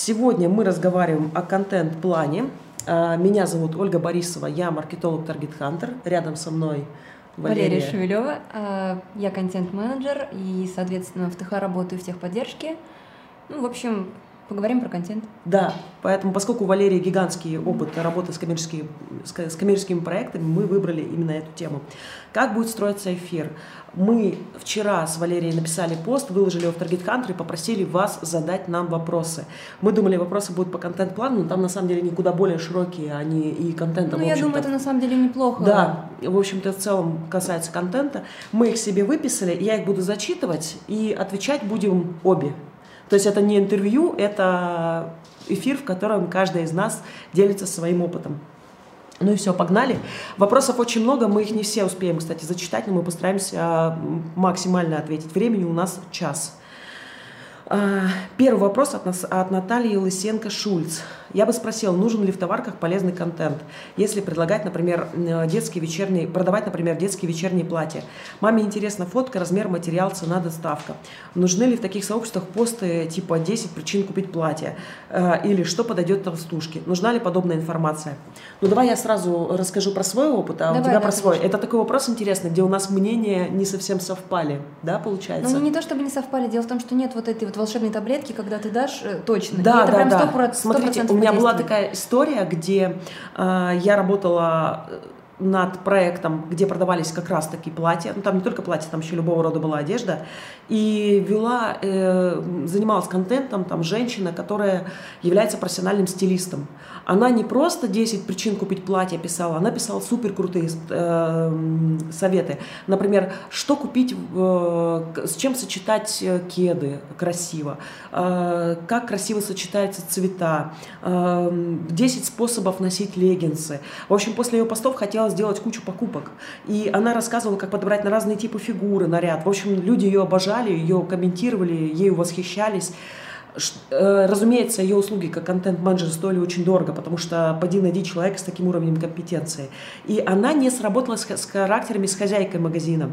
Сегодня мы разговариваем о контент-плане. Меня зовут Ольга Борисова, я маркетолог Target Hunter. Рядом со мной Валерия Шевелева, я контент-менеджер и, соответственно, в ТХ работаю в техподдержке. Ну, в общем, поговорим про контент. Да, поэтому, поскольку у Валерии гигантский опыт работы с коммерческими проектами, мы выбрали именно эту тему. Как будет строиться эфир? Мы вчера с Валерией написали пост, выложили его в Target Hunter и попросили вас задать нам вопросы. Мы думали, вопросы будут по контент-плану, но там на самом деле они куда более широкие, они и контентом. Ну, я думаю, это на самом деле неплохо. Да, в общем-то, в целом касается контента. Мы их себе выписали, я их буду зачитывать и отвечать будем обе. То есть это не интервью, это эфир, в котором каждая из нас делится своим опытом. Ну и все, погнали. Вопросов очень много, мы их не все успеем, кстати, зачитать, но мы постараемся максимально ответить. Времени у нас час. Первый вопрос от Натальи Лысенко-Шульц. Я бы спросила, нужен ли в товарках полезный контент, если предлагать, например, продавать, например, детские вечерние платья. Маме интересна фотка, размер, материал, цена, доставка. Нужны ли в таких сообществах посты типа 10 причин купить платье или что подойдет толстушке? Нужна ли подобная информация? Ну давай я сразу расскажу про свой опыт, а давай, у тебя да, про свой. Это такой вопрос интересный, где у нас мнения не совсем совпали, да, получается? Ну не то чтобы не совпали, дело в том, что нет вот этой вот волшебной таблетки, когда ты дашь точно. Да, это да, прям 100%. Смотрите, у меня была такая история, где я работала над проектом, где продавались как раз такие платья, ну там не только платья, там еще любого рода была одежда, и занималась контентом там женщина, которая является профессиональным стилистом. Она не просто 10 причин купить платье писала, она писала супер крутые советы. Например, что купить, с чем сочетать кеды красиво, как красиво сочетаются цвета, 10 способов носить леггинсы. В общем, после ее постов хотелось сделать кучу покупок. И она рассказывала, как подобрать на разные типы фигуры наряд. В общем, люди ее обожали, ее комментировали, ею восхищались. Разумеется, ее услуги как контент-менеджер стоили очень дорого, потому что поди найди человека с таким уровнем компетенции. И она не сработала с характерами, с хозяйкой магазина.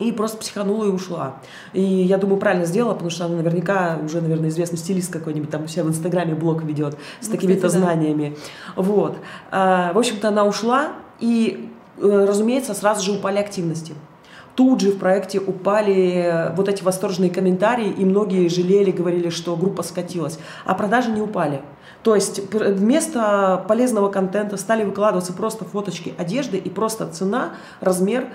И просто психанула и ушла. И я думаю, правильно сделала, потому что она наверняка уже, наверное, известный стилист какой-нибудь, там у себя в Инстаграме блог ведет с такими-то знаниями. Вот. В общем-то, она ушла и, разумеется, сразу же упали активности. Тут же в проекте упали вот эти восторженные комментарии, и многие жалели, говорили, что группа скатилась, а продажи не упали. То есть вместо полезного контента стали выкладываться просто фоточки одежды и просто цена, размер,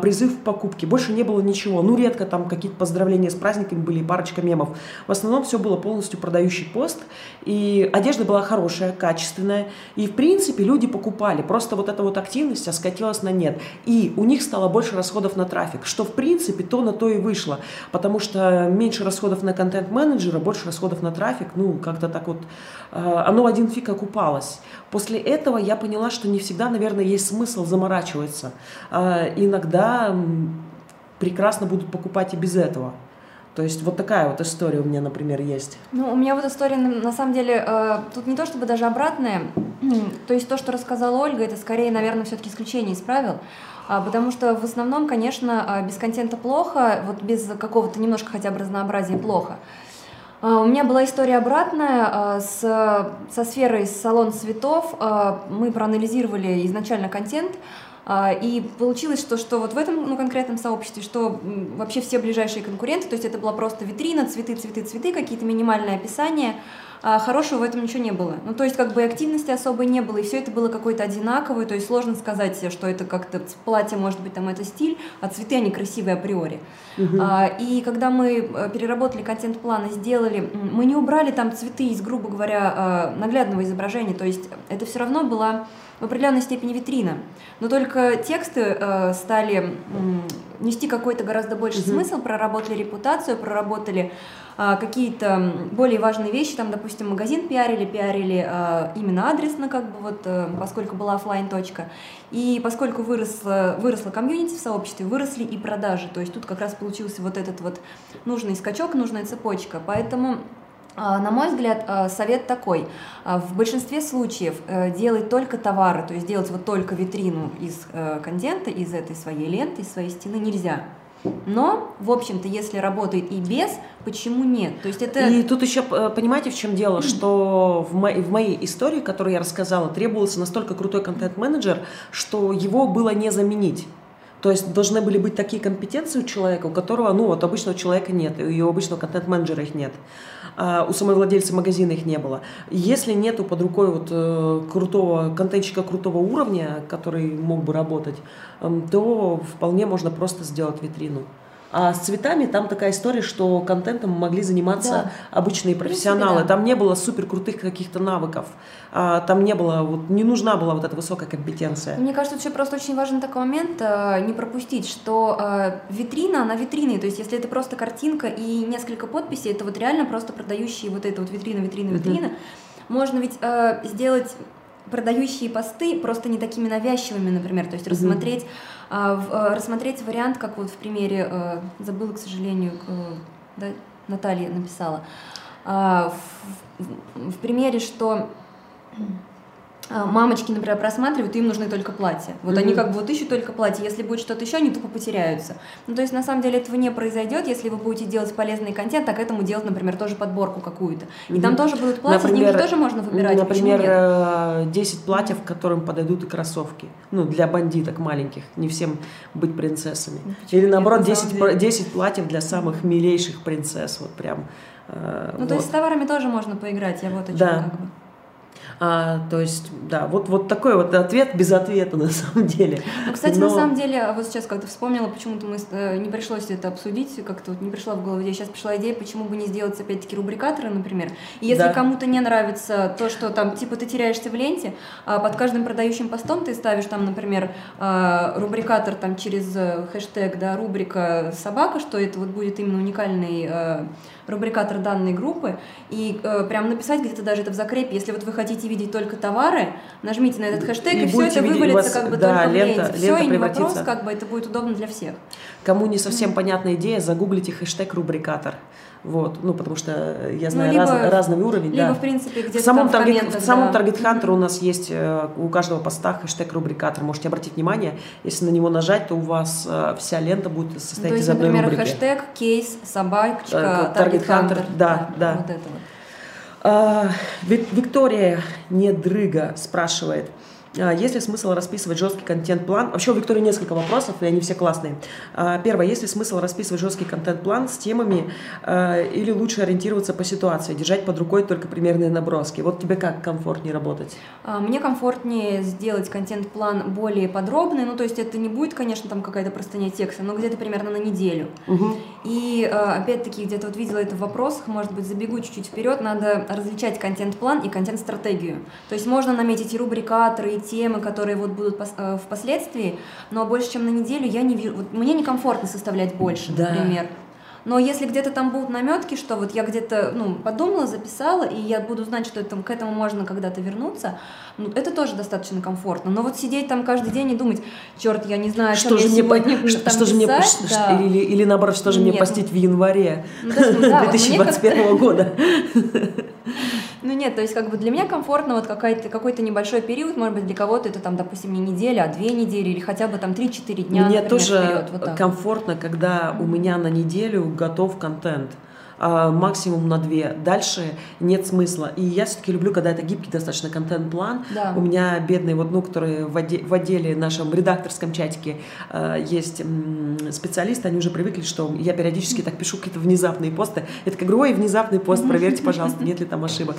призыв к покупке. Больше не было ничего. Ну, редко там какие-то поздравления с праздниками были и парочка мемов. В основном все было полностью продающий пост. И одежда была хорошая, качественная. И, в принципе, люди покупали. Просто вот эта вот активность скатилась на нет. И у них стало больше расходов на трафик. Что, в принципе, то на то и вышло. Потому что меньше расходов на контент-менеджера, больше расходов на трафик. Ну, как-то так вот... Оно один фиг окупалось. После этого я поняла, что не всегда, наверное, есть смысл заморачиваться. Иногда прекрасно будут покупать и без этого. То есть вот такая вот история у меня, например, есть. Ну, у меня вот история, на самом деле, тут не то чтобы даже обратная. То есть то, что рассказала Ольга, это скорее, наверное, все-таки исключение из правил. Потому что в основном, конечно, без контента плохо, вот без какого-то немножко хотя бы разнообразия плохо. У меня была история обратная со сферой салон цветов. Мы проанализировали изначально контент, и получилось, что вот в этом конкретном сообществе, что вообще все ближайшие конкуренты, то есть это была просто витрина, цветы, цветы, цветы, какие-то минимальные описания, хорошего в этом ничего не было. Ну, то есть как бы активности особой не было, и все это было какое-то одинаковое, то есть сложно сказать, что это как-то платье, может быть, там это стиль, а цветы, они красивые априори. И когда мы переработали контент-план и сделали, мы не убрали там цветы из, грубо говоря, наглядного изображения, то есть это все равно была в определенной степени витрина, но только тексты стали нести какой-то гораздо больше смысл, проработали репутацию, проработали какие-то более важные вещи, там, допустим, магазин пиарили именно адресно, как бы вот, поскольку была офлайн точка, и поскольку выросла комьюнити в сообществе, выросли и продажи, то есть тут как раз получился вот этот вот нужный скачок, нужная цепочка, поэтому... На мой взгляд, совет такой. В большинстве случаев делать только товары, то есть делать вот только витрину из контента, из этой своей ленты, из своей стены нельзя. Но, в общем-то, если работает и без, почему нет? То есть это... И тут еще, понимаете, в чем дело, что в моей истории, которую я рассказала, требовался настолько крутой контент-менеджер, что его было не заменить. То есть должны были быть такие компетенции у человека, у которого, ну, вот обычного человека нет, и у обычного контент-менеджера их нет. У самовладельца магазина их не было. Если нету под рукой вот крутого контентчика крутого уровня, который мог бы работать, то вполне можно просто сделать витрину. А с цветами там такая история, что контентом могли заниматься обычные профессионалы. Принципе, да. Там не было супер крутых каких-то навыков. Там не было, вот, не нужна была вот эта высокая компетенция. Мне кажется, еще просто очень важен такой момент не пропустить, что витрина, она витриной. То есть, если это просто картинка и несколько подписей, это вот реально просто продающие вот это вот витрина. Можно ведь сделать... продающие посты просто не такими навязчивыми, например, то есть рассмотреть вариант, как вот в примере, забыла, к сожалению, да, Наталья написала, в примере, что мамочки, например, просматривают, им нужны только платья. Вот они как бы вот ищут только платья, если будет что-то еще, они тупо потеряются. Ну, то есть, на самом деле, этого не произойдет, если вы будете делать полезный контент, а к этому делать, например, тоже подборку какую-то. И там тоже будут платья, например, с ними тоже можно выбирать. Например, 10 платьев, к которым подойдут и кроссовки. Ну, для бандиток маленьких, не всем быть принцессами. Ну, или, наоборот, 10 платьев для самых милейших принцесс, вот прям. Ну, вот. То есть, с товарами тоже можно поиграть, я вот о чем как бы. То есть, да, вот такой вот ответ без ответа на самом деле. Ну, кстати, на самом деле, вот сейчас как-то вспомнила, почему-то не пришлось это обсудить, как-то вот не пришла в голову идея. Сейчас пришла идея, почему бы не сделать опять-таки рубрикаторы, например. И если кому-то не нравится то, что там, типа, ты теряешься в ленте, а под каждым продающим постом ты ставишь там, например, рубрикатор там через хэштег, да, рубрика «собака», что это вот будет именно уникальный рубрикатор данной группы, и прям написать где-то даже это в закрепе. Если вот вы хотите видеть только товары, нажмите на этот хэштег, и все это вывалится вас, как бы только в ленте. Все, и не вопрос, как бы это будет удобно для всех. Кому не совсем понятная идея, загуглите хэштег «рубрикатор». Вот, ну, потому что я знаю, ну, разный уровень. Либо, в принципе, где-то в самом Target Hunter у нас есть у каждого поста хэштег рубрикатор. Можете обратить внимание, если на него нажать, то у вас вся лента будет состоять из одной рубрики. Например, хэштег, кейс, собачка, Target Hunter. Да. Вот это вот. Виктория Недрыга спрашивает. Есть ли смысл расписывать жесткий контент-план? Вообще у Виктории несколько вопросов, и они все классные. Первое. Есть ли смысл расписывать жесткий контент-план с темами или лучше ориентироваться по ситуации, держать под рукой только примерные наброски? Вот тебе как комфортнее работать? Мне комфортнее сделать контент-план более подробный. Ну, то есть это не будет, конечно, там какая-то простыня текста, но где-то примерно на неделю. И опять-таки где-то вот видела это в вопросах, может быть, забегу чуть-чуть вперед, надо различать контент-план и контент-стратегию. То есть можно наметить и рубрикаторы, и темы, которые вот будут впоследствии, но больше, чем на неделю, я не вижу. Вот мне некомфортно составлять больше, например. Но если где-то там будут наметки, что вот я где-то, ну, подумала, записала, и я буду знать, что это, к этому можно когда-то вернуться, ну, это тоже достаточно комфортно. Но вот сидеть там каждый день и думать, черт, я не знаю, что же мне писать. Или наоборот, что же мне постить в январе 2021 года. Ну нет, то есть как бы для меня комфортно вот какой-то небольшой период, может быть, для кого-то это там, допустим, не неделя, а 2 недели или хотя бы там 3-4 дня. Мне, например, тоже вперед, вот комфортно, когда у меня на неделю готов контент. Максимум на 2. Дальше нет смысла. И я все-таки люблю, когда это гибкий достаточно контент-план. Да. У меня бедные, вот, ну, которые в отделе нашем редакторском чатике есть специалисты, они уже привыкли, что я периодически так пишу какие-то внезапные посты. Я такая, ой, внезапный пост, проверьте, пожалуйста, нет ли там ошибок.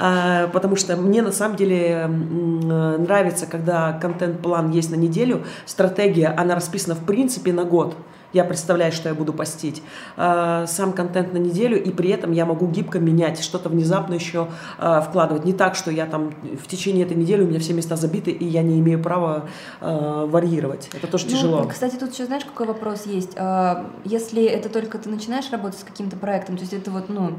Потому что мне на самом деле нравится, когда контент-план есть на неделю, стратегия, она расписана в принципе на год. Я представляю, что я буду постить. Сам контент на неделю, и при этом я могу гибко менять, что-то внезапно еще вкладывать. Не так, что я там в течение этой недели, у меня все места забиты, и я не имею права варьировать. Это тоже тяжело. Кстати, тут еще знаешь, какой вопрос есть? Если это только ты начинаешь работать с каким-то проектом, то есть это вот, ну,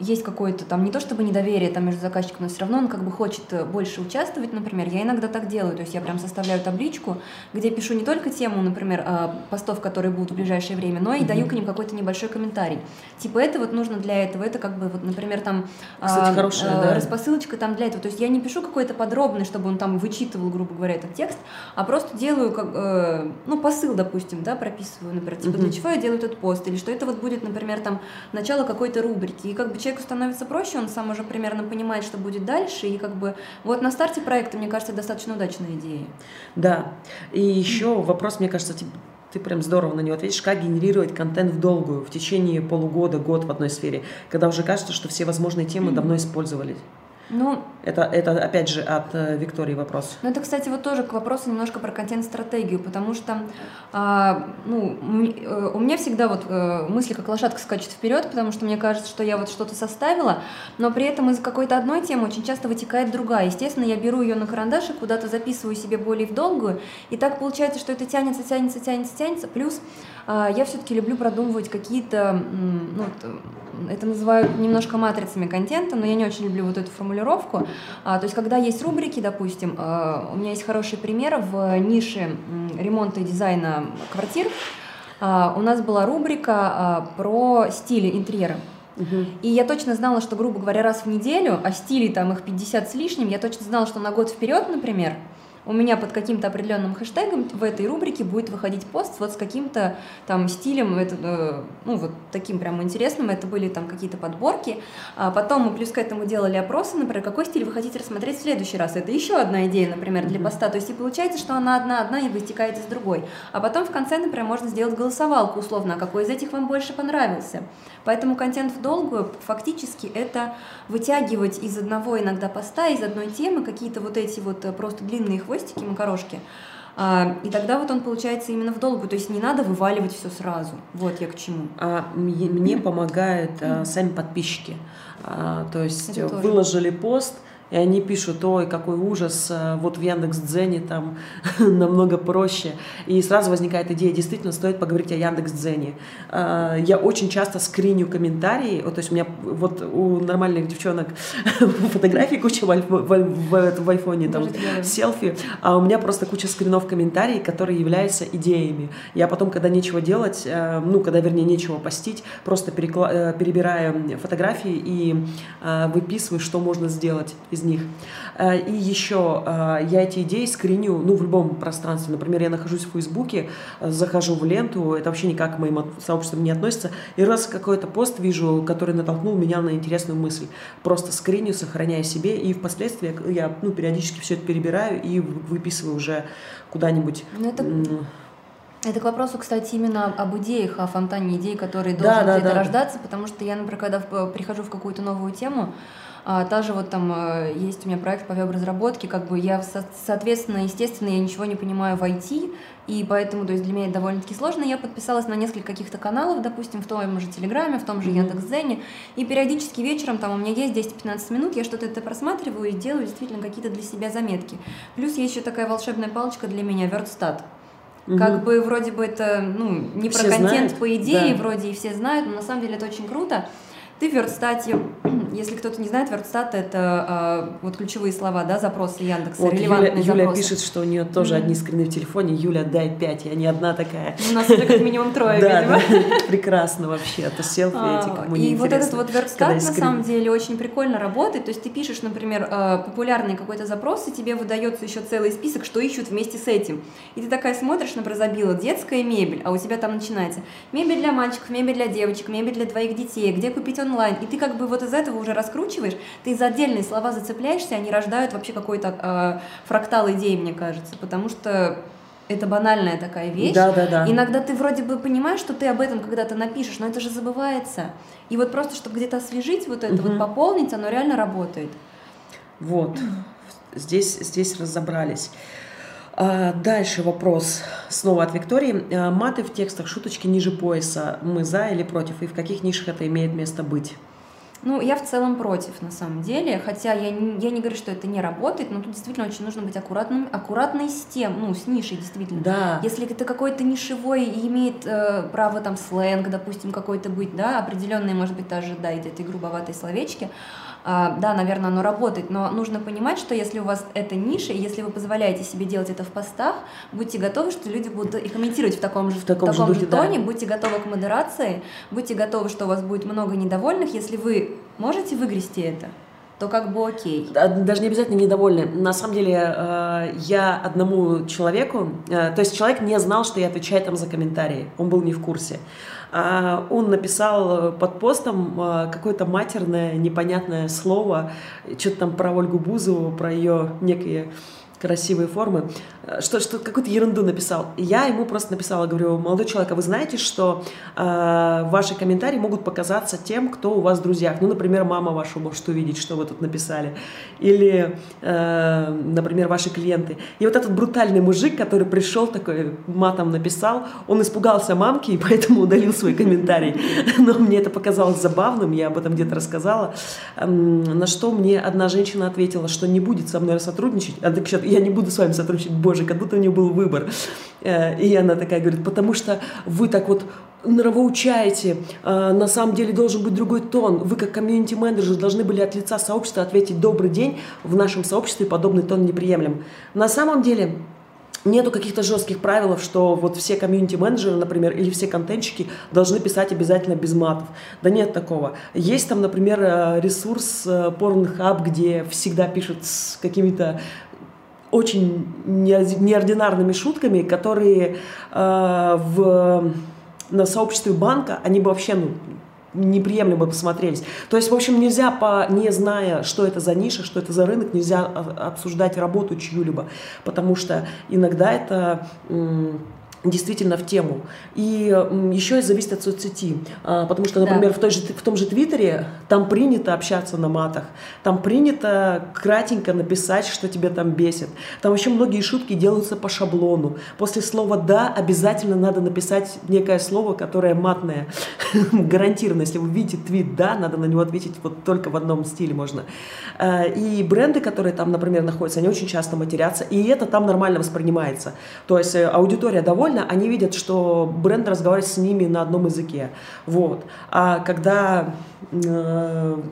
есть какое-то там не то чтобы недоверие там между заказчиком, но все равно он как бы хочет больше участвовать, например, я иногда так делаю, то есть я прям составляю табличку, где пишу не только тему, например, постов, которые будут в ближайшее время, но и даю к ним какой-то небольшой комментарий. Типа это вот нужно для этого, это как бы вот, например, там распосылочка там для этого, то есть я не пишу какой-то подробный, чтобы он там вычитывал, грубо говоря, этот текст, а просто делаю как, ну, посыл, допустим, да, прописываю, например, типа для чего я делаю этот пост, или что это вот будет, например, там начало какой-то рубрики. И как бы человеку становится проще, он сам уже примерно понимает, что будет дальше, и как бы вот на старте проекта, мне кажется, достаточно удачная идея. Да, и еще вопрос, мне кажется, ты прям здорово на него ответишь, как генерировать контент в долгую, в течение полугода, год в одной сфере, когда уже кажется, что все возможные темы давно использовались. Ну, это опять же от Виктории вопрос. Ну это, кстати, вот тоже к вопросу немножко про контент-стратегию, потому что у меня всегда вот мысли как лошадка скачет вперед, потому что мне кажется, что я вот что-то составила, но при этом из какой-то одной темы очень часто вытекает другая. Естественно, я беру ее на карандаш и куда-то записываю себе более в долгую, и так получается, что это тянется. Плюс я все-таки люблю продумывать какие-то, это называют немножко матрицами контента, но я не очень люблю вот эту формулировку. То есть, когда есть рубрики, допустим, у меня есть хороший пример в нише ремонта и дизайна квартир. У нас была рубрика про стили интерьера. И я точно знала, что, грубо говоря, раз в неделю, а стилей там их 50 с лишним, я точно знала, что на год вперед, например, у меня под каким-то определенным хэштегом в этой рубрике будет выходить пост вот с каким-то там стилем, это, ну вот таким прям интересным, это были там какие-то подборки. А потом мы плюс к этому делали опросы, например, какой стиль вы хотите рассмотреть в следующий раз. Это еще одна идея, например, для поста. То есть и получается, что она одна и вытекает из другой. А потом в конце, например, можно сделать голосовалку условно, а какой из этих вам больше понравился. Поэтому контент в долгую фактически это вытягивать из одного иногда поста, из одной темы какие-то вот эти вот просто длинные хвосты, макарошки, и тогда вот он получается именно в долгую, то есть не надо вываливать все сразу, вот я к чему. Мне помогают сами подписчики, то есть выложили пост, и они пишут, ой, какой ужас, вот в Яндекс.Дзене там намного проще. И сразу возникает идея, действительно, стоит поговорить о Яндекс.Дзене. Я очень часто скриню комментарии, то есть у меня вот у нормальных девчонок фотографий куча в айфоне, там селфи, а у меня просто куча скринов комментариев, которые являются идеями. Я потом, когда нечего делать, нечего постить, просто перебираю фотографии и выписываю, что можно сделать из них. И еще я эти идеи скриню, в любом пространстве. Например, я нахожусь в Фейсбуке, захожу в ленту, это вообще никак к моим сообществам не относится, и раз какой-то пост вижу, который натолкнул меня на интересную мысль, просто скриню, сохраняю себе, и впоследствии я периодически все это перебираю и выписываю уже куда-нибудь. Это к вопросу, кстати, именно об идеях, о фонтане идей, которые должны где-то рождаться, потому что я, например, когда прихожу в какую-то новую тему, та же вот там есть у меня проект по веб-разработке, как бы я, соответственно, естественно, я ничего не понимаю в IT, и поэтому, то есть для меня это довольно-таки сложно. Я подписалась на несколько каких-то каналов, допустим, в том же Телеграме, в том же Яндекс.Дзене, и периодически вечером там у меня есть 10-15 минут, я что-то это просматриваю и делаю действительно какие-то для себя заметки. Плюс есть еще такая волшебная палочка для меня, Верстат. Как бы вроде бы это, не все про контент, знают, по идее, вроде и все знают, но на самом деле это очень круто. Ты в Верстате, если кто-то не знает, Верстат — это ключевые слова, запросы Яндекса, вот релевантные Юля запросы. Юля пишет, что у нее тоже одни скрины в телефоне. Юля, дай 5, я не одна такая. У нас уже как минимум 3, видимо. Прекрасно вообще, то селфи эти кому не интересно. И вот этот вот Верстат на самом деле очень прикольно работает. То есть ты пишешь, например, популярный какой-то запрос, и тебе выдается еще целый список, что ищут вместе с этим. И ты такая смотришь, например, забила детская мебель, а у тебя там начинается мебель для мальчиков, мебель для девочек, мебель для 2 детей, где купить онлайн, и ты как бы вот из этого уже раскручиваешь, ты за отдельные слова зацепляешься, они рождают вообще какой-то фрактал идей, мне кажется, потому что это банальная такая вещь. Иногда ты вроде бы понимаешь, что ты об этом когда-то напишешь, но это же забывается. И вот просто, чтобы где-то освежить вот это, вот пополнить, оно реально работает. Вот, здесь разобрались. Дальше вопрос снова от Виктории. Маты в текстах, шуточки ниже пояса. Мы за или против? И в каких нишах это имеет место быть? Ну, я в целом против, на самом деле, хотя я не говорю, что это не работает, но тут действительно очень нужно быть аккуратной с тем, ну, с нишей, действительно. Да. Если это какой-то нишевой и имеет право там сленг, допустим, какой-то быть, да, определенные, может быть, даже, да, эти грубоватые словечки, да, наверное, оно работает, но нужно понимать, что если у вас это ниша, и если вы позволяете себе делать это в постах, будьте готовы, что люди будут и комментировать в таком же тоне, да. Будьте готовы к модерации, будьте готовы, что у вас будет много недовольных, если вы можете выгрести это, то как бы окей. Даже не обязательно недовольны. На самом деле, я одному человеку, то есть человек не знал, что я отвечаю там за комментарии, он был не в курсе. Он написал под постом какое-то матерное, непонятное слово, что-то там про Ольгу Бузову, про ее некие красивые формы, что какую-то ерунду написал. Я ему просто написала, говорю: молодой человек, а вы знаете, что ваши комментарии могут показаться тем, кто у вас в друзьях? Ну, например, мама ваша может увидеть, что вы тут написали. Или, например, ваши клиенты. И вот этот брутальный мужик, который пришел, такой матом написал, он испугался мамки и поэтому удалил свой комментарий. Но мне это показалось забавным, я об этом где-то рассказала. На что мне одна женщина ответила, что не будет со мной сотрудничать. Я не буду с вами сотрудничать, боже, как будто у нее был выбор. И она такая говорит: потому что вы так вот нравоучаете, на самом деле должен быть другой тон. Вы как комьюнити-менеджер должны были от лица сообщества ответить: добрый день, в нашем сообществе подобный тон неприемлем. На самом деле нету каких-то жестких правил, что вот все комьюнити-менеджеры, например, или все контентщики должны писать обязательно без матов. Да нет такого. Есть там, например, ресурс Pornhub, где всегда пишут с какими-то очень неординарными шутками, которые на сообществе банка, они бы вообще неприемлемо посмотрелись. То есть, в общем, нельзя, не зная, что это за ниша, что это за рынок, нельзя обсуждать работу чью-либо, потому что иногда это действительно в тему. И еще зависит от соцсети, потому что, например, да. в том же Твиттере там принято общаться на матах, там принято кратенько написать, что тебя там бесит. Там вообще многие шутки делаются по шаблону. После слова «да» обязательно надо написать некое слово, которое матное. Гарантированно, если вы видите твит «да», надо на него ответить вот только в одном стиле можно. И бренды, которые там, например, находятся, они очень часто матерятся, и это там нормально воспринимается. То есть аудитория довольна, они видят, что бренд разговаривает с ними на одном языке. Вот. А когда, я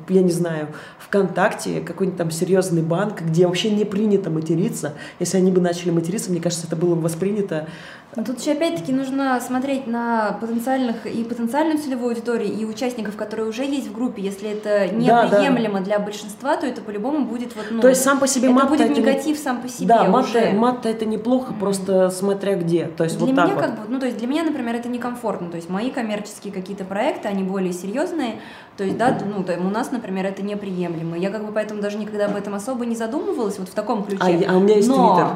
не знаю, ВКонтакте какой-нибудь там серьезный банк, где вообще не принято материться, если они бы начали материться, мне кажется, это было бы воспринято. Но тут еще опять-таки нужно смотреть на потенциальную целевую аудиторию и участников, которые уже есть в группе. Если это неприемлемо для большинства, то это по-любому будет вот, ну, то есть сам по себе это будет негатив сам по себе. Да, мат-то это неплохо, просто смотря где. То есть для меня как бы, ну, то есть для меня, например, это некомфортно. То есть мои коммерческие какие-то проекты, они более серьезные. То есть, да, ну, у нас, например, это неприемлемо. Я как бы поэтому даже никогда об этом особо не задумывалась вот в таком ключе. А у меня есть Twitter.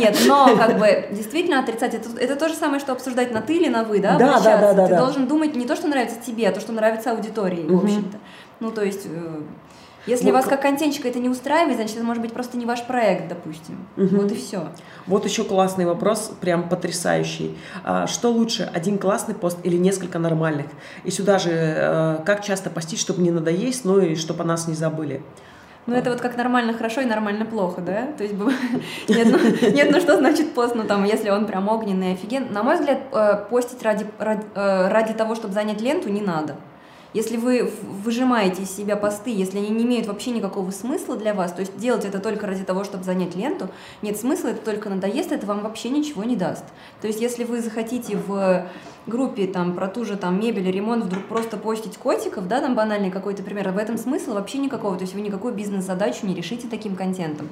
Нет, но как бы действительно отрицать. Это то же самое, что обсуждать на ты или на вы, да? Да, да, да, да. Ты должен думать не то, что нравится тебе, а то, что нравится аудитории, в общем-то. Ну, то есть, если вас как контентщика это не устраивает, значит, это может быть просто не ваш проект, допустим. Вот и все. Вот еще классный вопрос, прям потрясающий. Что лучше, один классный пост или несколько нормальных? И сюда же, как часто постить, чтобы не надоесть, но и чтобы о нас не забыли? Ну, это вот как нормально хорошо и нормально плохо, да? То есть, нет, ну что значит пост, ну там, если он прям огненный, офигенный. На мой взгляд, постить ради того, чтобы занять ленту, не надо. Если вы выжимаете из себя посты, если они не имеют вообще никакого смысла для вас, то есть делать это только ради того, чтобы занять ленту, нет смысла, это только надоест, это вам вообще ничего не даст. То есть если вы захотите в группе там про ту же там мебель, ремонт вдруг просто постить котиков, да, там банальный какой-то пример, в этом смысла вообще никакого, то есть вы никакую бизнес-задачу не решите таким контентом.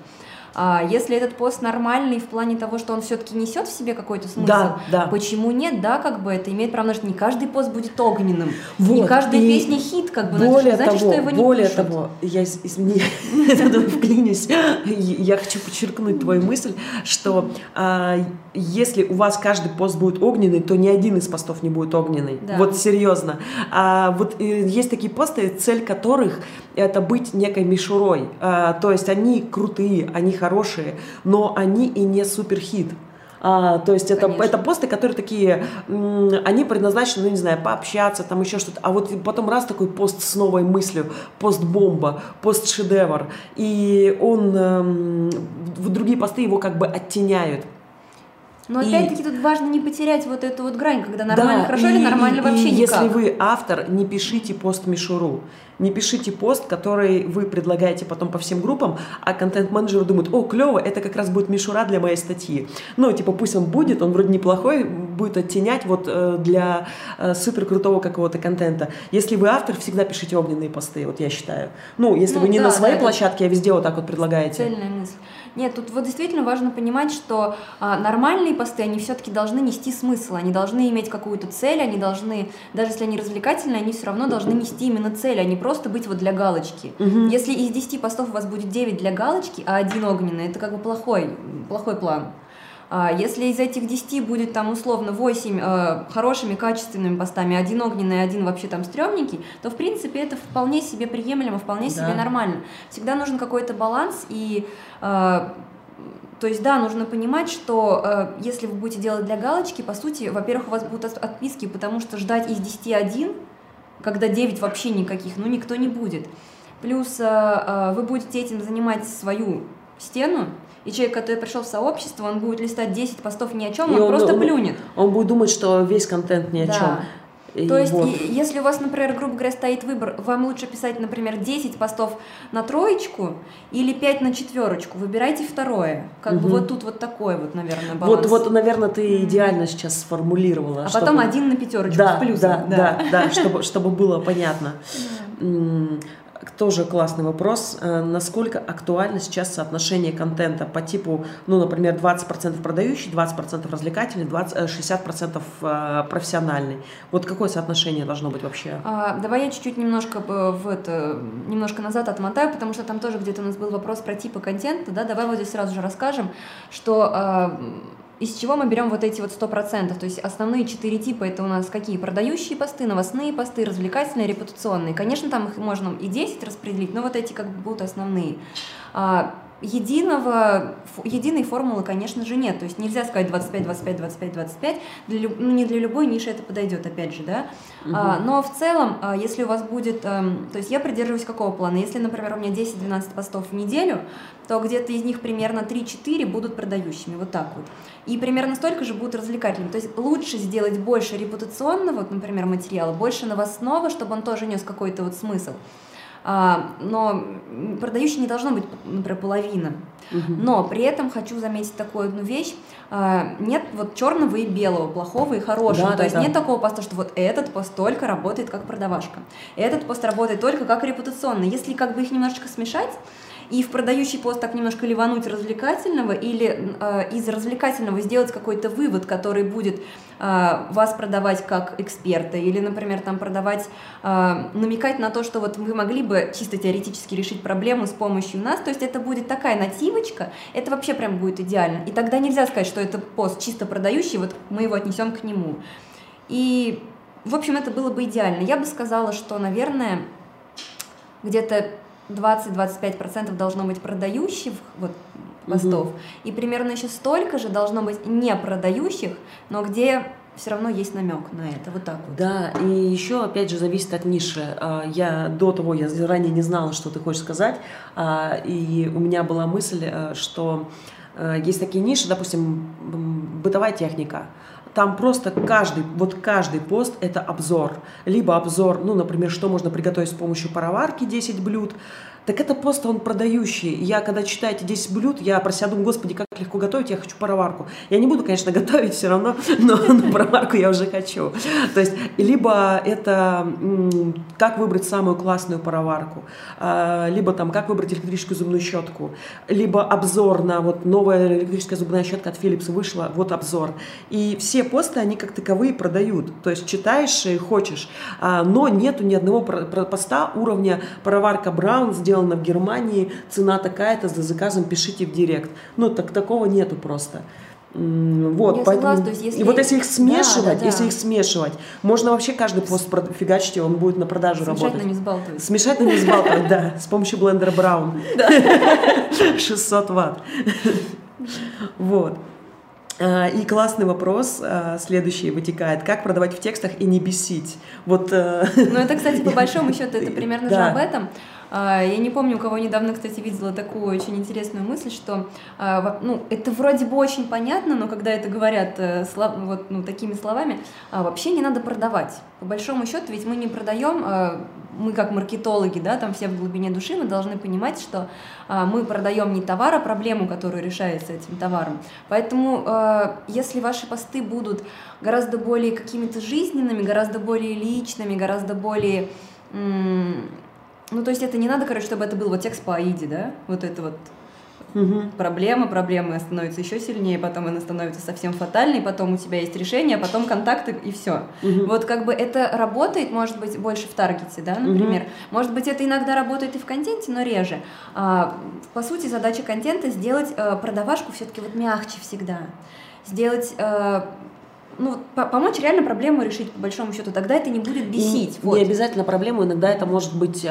А если этот пост нормальный в плане того, что он все-таки несет в себе какой-то смысл, да, да. Почему нет, да, как бы это имеет право, что не каждый пост будет огненным, вот, не каждая песня хит, как бы, более значит, того, что его не более пишут. Того, я вклинюсь, я хочу подчеркнуть твою мысль, что если у вас каждый пост будет огненный, то ни один из постов не будет огненный, вот серьезно. Вот есть такие посты, цель которых это быть некой мишурой, то есть они крутые, они хорошие, но они и не суперхит. То есть это посты, которые такие, они предназначены, ну не знаю, пообщаться, там еще что-то. А вот потом раз такой пост с новой мыслью, пост-бомба, пост-шедевр. И другие посты его как бы оттеняют. Но опять-таки тут важно не потерять вот эту вот грань, когда нормально хорошо или нормально вообще никак. Если вы автор, не пишите пост-мишуру. Не пишите пост, который вы предлагаете потом по всем группам, а контент-менеджеры думают: о, клево, это как раз будет мишура для моей статьи. Ну, типа, пусть он будет, он вроде неплохой, будет оттенять вот для суперкрутого какого-то контента. Если вы автор, всегда пишите огненные посты, вот я считаю. Ну, если вы не на своей площадке, а везде вот так вот предлагаете. Цельная мысль. Нет, тут вот действительно важно понимать, что нормальные посты, они все-таки должны нести смысл, они должны иметь какую-то цель, они должны, даже если они развлекательные, они все равно должны нести именно цель, а не просто быть вот для галочки. Угу. Если из 10 постов у вас будет 9 для галочки, а 1 огненный, это как бы плохой план. Если из этих 10 будет там условно 8 хорошими, качественными постами, 1 огненный, 1 вообще там стрёмненький, то в принципе это вполне себе приемлемо, вполне себе нормально. Всегда нужен какой-то баланс, и то есть, да, нужно понимать, что если вы будете делать для галочки, по сути, во-первых, у вас будут отписки, потому что ждать из 10 1, когда 9 вообще никаких, ну никто не будет. Плюс вы будете этим занимать свою стену, и человек, который пришел в сообщество, он будет листать 10 постов ни о чем, он просто плюнет. Он будет думать, что весь контент ни о чем. И то есть, если у вас, например, грубо говоря, стоит выбор, вам лучше писать, например, 10 постов на троечку или 5 на четверочку, выбирайте второе. Как бы вот тут вот такой вот, наверное, баланс. Вот, наверное, ты идеально сейчас сформулировала. А чтобы... потом 1 на пятерочку с плюсом. Да, чтобы было понятно. Тоже классный вопрос. Насколько актуально сейчас соотношение контента по типу, ну, например, 20% продающий, 20% развлекательный, 60% профессиональный? Вот какое соотношение должно быть вообще? Давай я чуть-чуть немножко назад отмотаю, потому что там тоже где-то у нас был вопрос про типы контента. Да? Давай вот здесь сразу же расскажем, что... Из чего мы берем вот эти вот 100%? То есть основные 4 типа — это у нас какие? Продающие посты, новостные посты, развлекательные, репутационные. Конечно, там их можно и 10 распределить, но вот эти как бы будут основные. Единой формулы, конечно же, нет. То есть нельзя сказать 25, 25, 25, 25. Не для любой ниши это подойдет, опять же, да. Угу. Но в целом, если у вас будет... то есть я придерживаюсь какого плана? Если, например, у меня 10-12 постов в неделю, то где-то из них примерно 3-4 будут продающими, вот так вот. И примерно столько же будут развлекательными. То есть лучше сделать больше репутационного, вот, например, материала, больше новостного, чтобы он тоже нес какой-то вот смысл. Но продающей не должно быть, например, половина. Но при этом хочу заметить такую одну вещь. Нет вот черного и белого, плохого и хорошего. То есть нет такого поста, что вот этот пост только работает как продавашка, этот пост работает только как репутационный. Если как бы их немножечко смешать и в продающий пост так немножко ливануть развлекательного, или из развлекательного сделать какой-то вывод, который будет вас продавать как эксперта, или, например, там продавать, намекать на то, что вот вы могли бы чисто теоретически решить проблему с помощью нас, то есть это будет такая нативочка, это вообще прям будет идеально. И тогда нельзя сказать, что это пост чисто продающий, вот мы его отнесем к нему. И, в общем, это было бы идеально. Я бы сказала, что, наверное, где-то 20-25% должно быть продающих вот, постов, и примерно еще столько же должно быть не продающих, но где все равно есть намек на это, вот так вот. Да, и еще, опять же, зависит от ниши. Я заранее не знала, что ты хочешь сказать, и у меня была мысль, что есть такие ниши, допустим, бытовая техника. Там просто каждый пост – это обзор. Либо обзор, ну, например, что можно приготовить с помощью пароварки, 10 блюд. Так это пост, он продающий. Я, когда читаю эти 10 блюд, я про себя думаю: господи, как легко готовить, я хочу пароварку. Я не буду, конечно, готовить все равно, но пароварку я уже хочу. То есть, либо это как выбрать самую классную пароварку, либо там как выбрать электрическую зубную щетку, либо обзор на вот новая электрическая зубная щетка от Philips вышла, вот обзор. И все посты, они как таковые продают. То есть читаешь и хочешь, но нету ни одного поста уровня пароварка Браун сделала в Германии, цена такая-то, за заказом пишите в директ. Ну, так такого нету просто. Вот, я поэтому... согласна, то есть, если... И вот если их смешивать, если их смешивать, можно вообще каждый пост фигачить, и он будет на продажу работать. Смешать, но не сбалтывать, да, с помощью блендера Браун. 600 Вт. Вот. И классный вопрос следующий вытекает. Как продавать в текстах и не бесить? Вот. Ну, это, кстати, по большому счету, это примерно же об этом. Я не помню, у кого недавно, кстати, видела такую очень интересную мысль, что ну, это вроде бы очень понятно, но когда это говорят вот, ну, такими словами, вообще не надо продавать. По большому счету, ведь мы не продаем, мы как маркетологи, да, там все в глубине души, мы должны понимать, что мы продаем не товар, а проблему, которая решается этим товаром. Поэтому если ваши посты будут гораздо более какими-то жизненными, гораздо более личными, гораздо более... Ну, то есть это не надо, короче, чтобы это был вот текст по Аиде, да? Вот это вот проблема становится еще сильнее, потом она становится совсем фатальной, потом у тебя есть решение, потом контакты и все. Вот как бы это работает, может быть, больше в таргете, да, например. Может быть, это иногда работает и в контенте, но реже. По сути, задача контента сделать продавашку все-таки вот мягче всегда. Сделать... Ну, помочь реально проблему решить, по большому счету, тогда это не будет бесить. Вот. Не обязательно проблему, иногда это может быть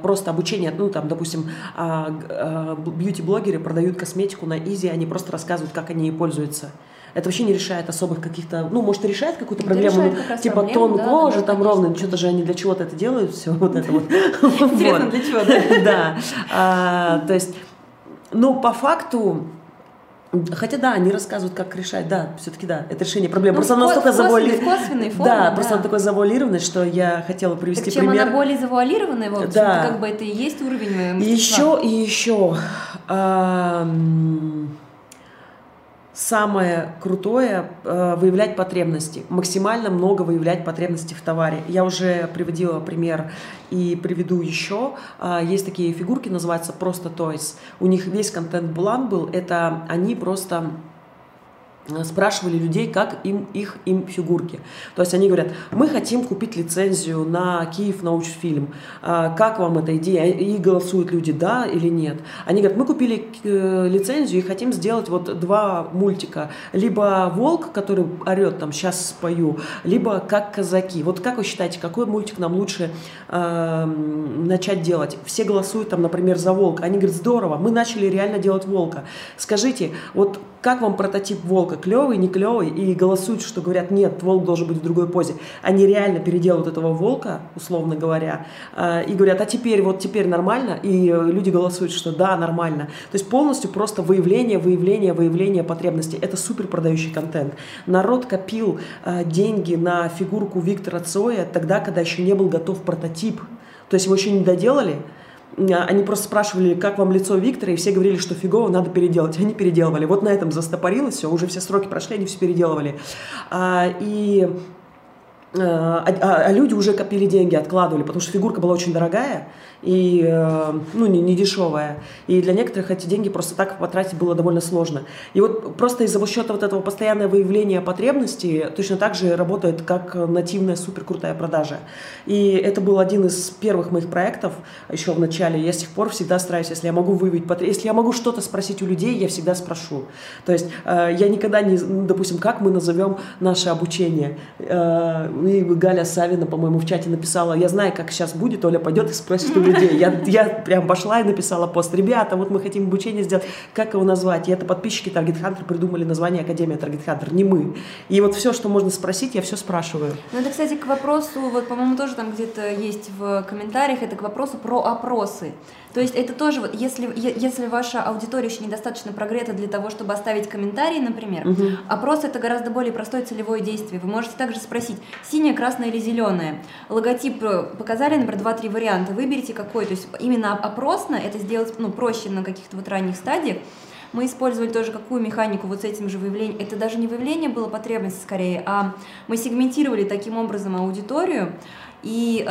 просто обучение. Ну, там, допустим, бьюти-блогеры продают косметику на изи, они просто рассказывают, как они ей пользуются. Это вообще не решает особых каких-то... Ну, может, и решает какую-то проблему, но, типа тон кожи, там ровно, что-то же они для чего-то это делают, все вот это вот. Интересно, для чего, да? Да. То есть, ну, по факту... Хотя да, они рассказывают, как решать, да, все-таки да, это решение проблемы. Ну, просто она настолько завуалированная. Да, просто она такой завуалированная, что я хотела привести так, чем пример. Чем она более завуалированная, вот, да. Как бы это и есть уровень мастерства. И еще самое крутое выявлять потребности, максимально много выявлять потребности в товаре. Я уже приводила пример и приведу еще. Есть такие фигурки, называются просто Toys. У них весь контент-план был, это они просто спрашивали людей, как им фигурки. То есть они говорят, мы хотим купить лицензию на Киевнаучфильм. Как вам эта идея? И голосуют люди, да или нет. Они говорят, мы купили лицензию и хотим сделать вот 2 мультика. Либо волк, который орет, там, сейчас спою, либо как казаки. Вот как вы считаете, какой мультик нам лучше начать делать? Все голосуют, там, например, за волка. Они говорят, здорово, мы начали реально делать волка. Скажите, вот как вам прототип волка? Клевый, не клевый? И голосуют, что говорят, нет, волк должен быть в другой позе. Они реально переделывают этого волка, условно говоря, и говорят, а теперь, вот теперь нормально? И люди голосуют, что да, нормально. То есть полностью просто выявление потребностей. Это супер продающий контент. Народ копил деньги на фигурку Виктора Цоя тогда, когда еще не был готов прототип. То есть его еще не доделали. Они просто спрашивали, как вам лицо Виктора, и все говорили, что фигово, надо переделать. Они переделывали. Вот на этом застопорилось все, уже все сроки прошли, они все переделывали. А люди уже копили деньги, откладывали, потому что фигурка была очень дорогая и ну, не дешевая. И для некоторых эти деньги просто так потратить было довольно сложно. И вот просто из-за счета вот этого постоянного выявления потребностей точно так же работает, как нативная суперкрутая продажа. И это был один из первых моих проектов еще в начале. Я с тех пор всегда стараюсь, если я могу выявить потребность, если я могу что-то спросить у людей, я всегда спрошу. То есть я никогда не, допустим, как мы назовем наше обучение. И Галя Савина, по-моему, в чате написала, я знаю, как сейчас будет, Оля пойдет и спросит у людей. Я прям пошла и написала пост. Ребята, вот мы хотим обучение сделать, как его назвать? И это подписчики Target Hunter придумали название Академия Target Hunter, не мы. И вот все, что можно спросить, я все спрашиваю. Ну это, кстати, к вопросу, вот, по-моему, тоже там где-то есть в комментариях, это к вопросу про опросы. То есть это тоже, вот, если ваша аудитория еще недостаточно прогрета для того, чтобы оставить комментарий, например, опрос это гораздо более простое целевое действие. Вы можете также спросить, синяя, красная или зеленая. Логотип показали, например, 2-3 варианта. Выберите какой. То есть именно опросно это сделать ну, проще на каких-то вот ранних стадиях. Мы использовали тоже какую механику вот с этим же выявлением. Это даже не выявление было потребности скорее, а мы сегментировали таким образом аудиторию. И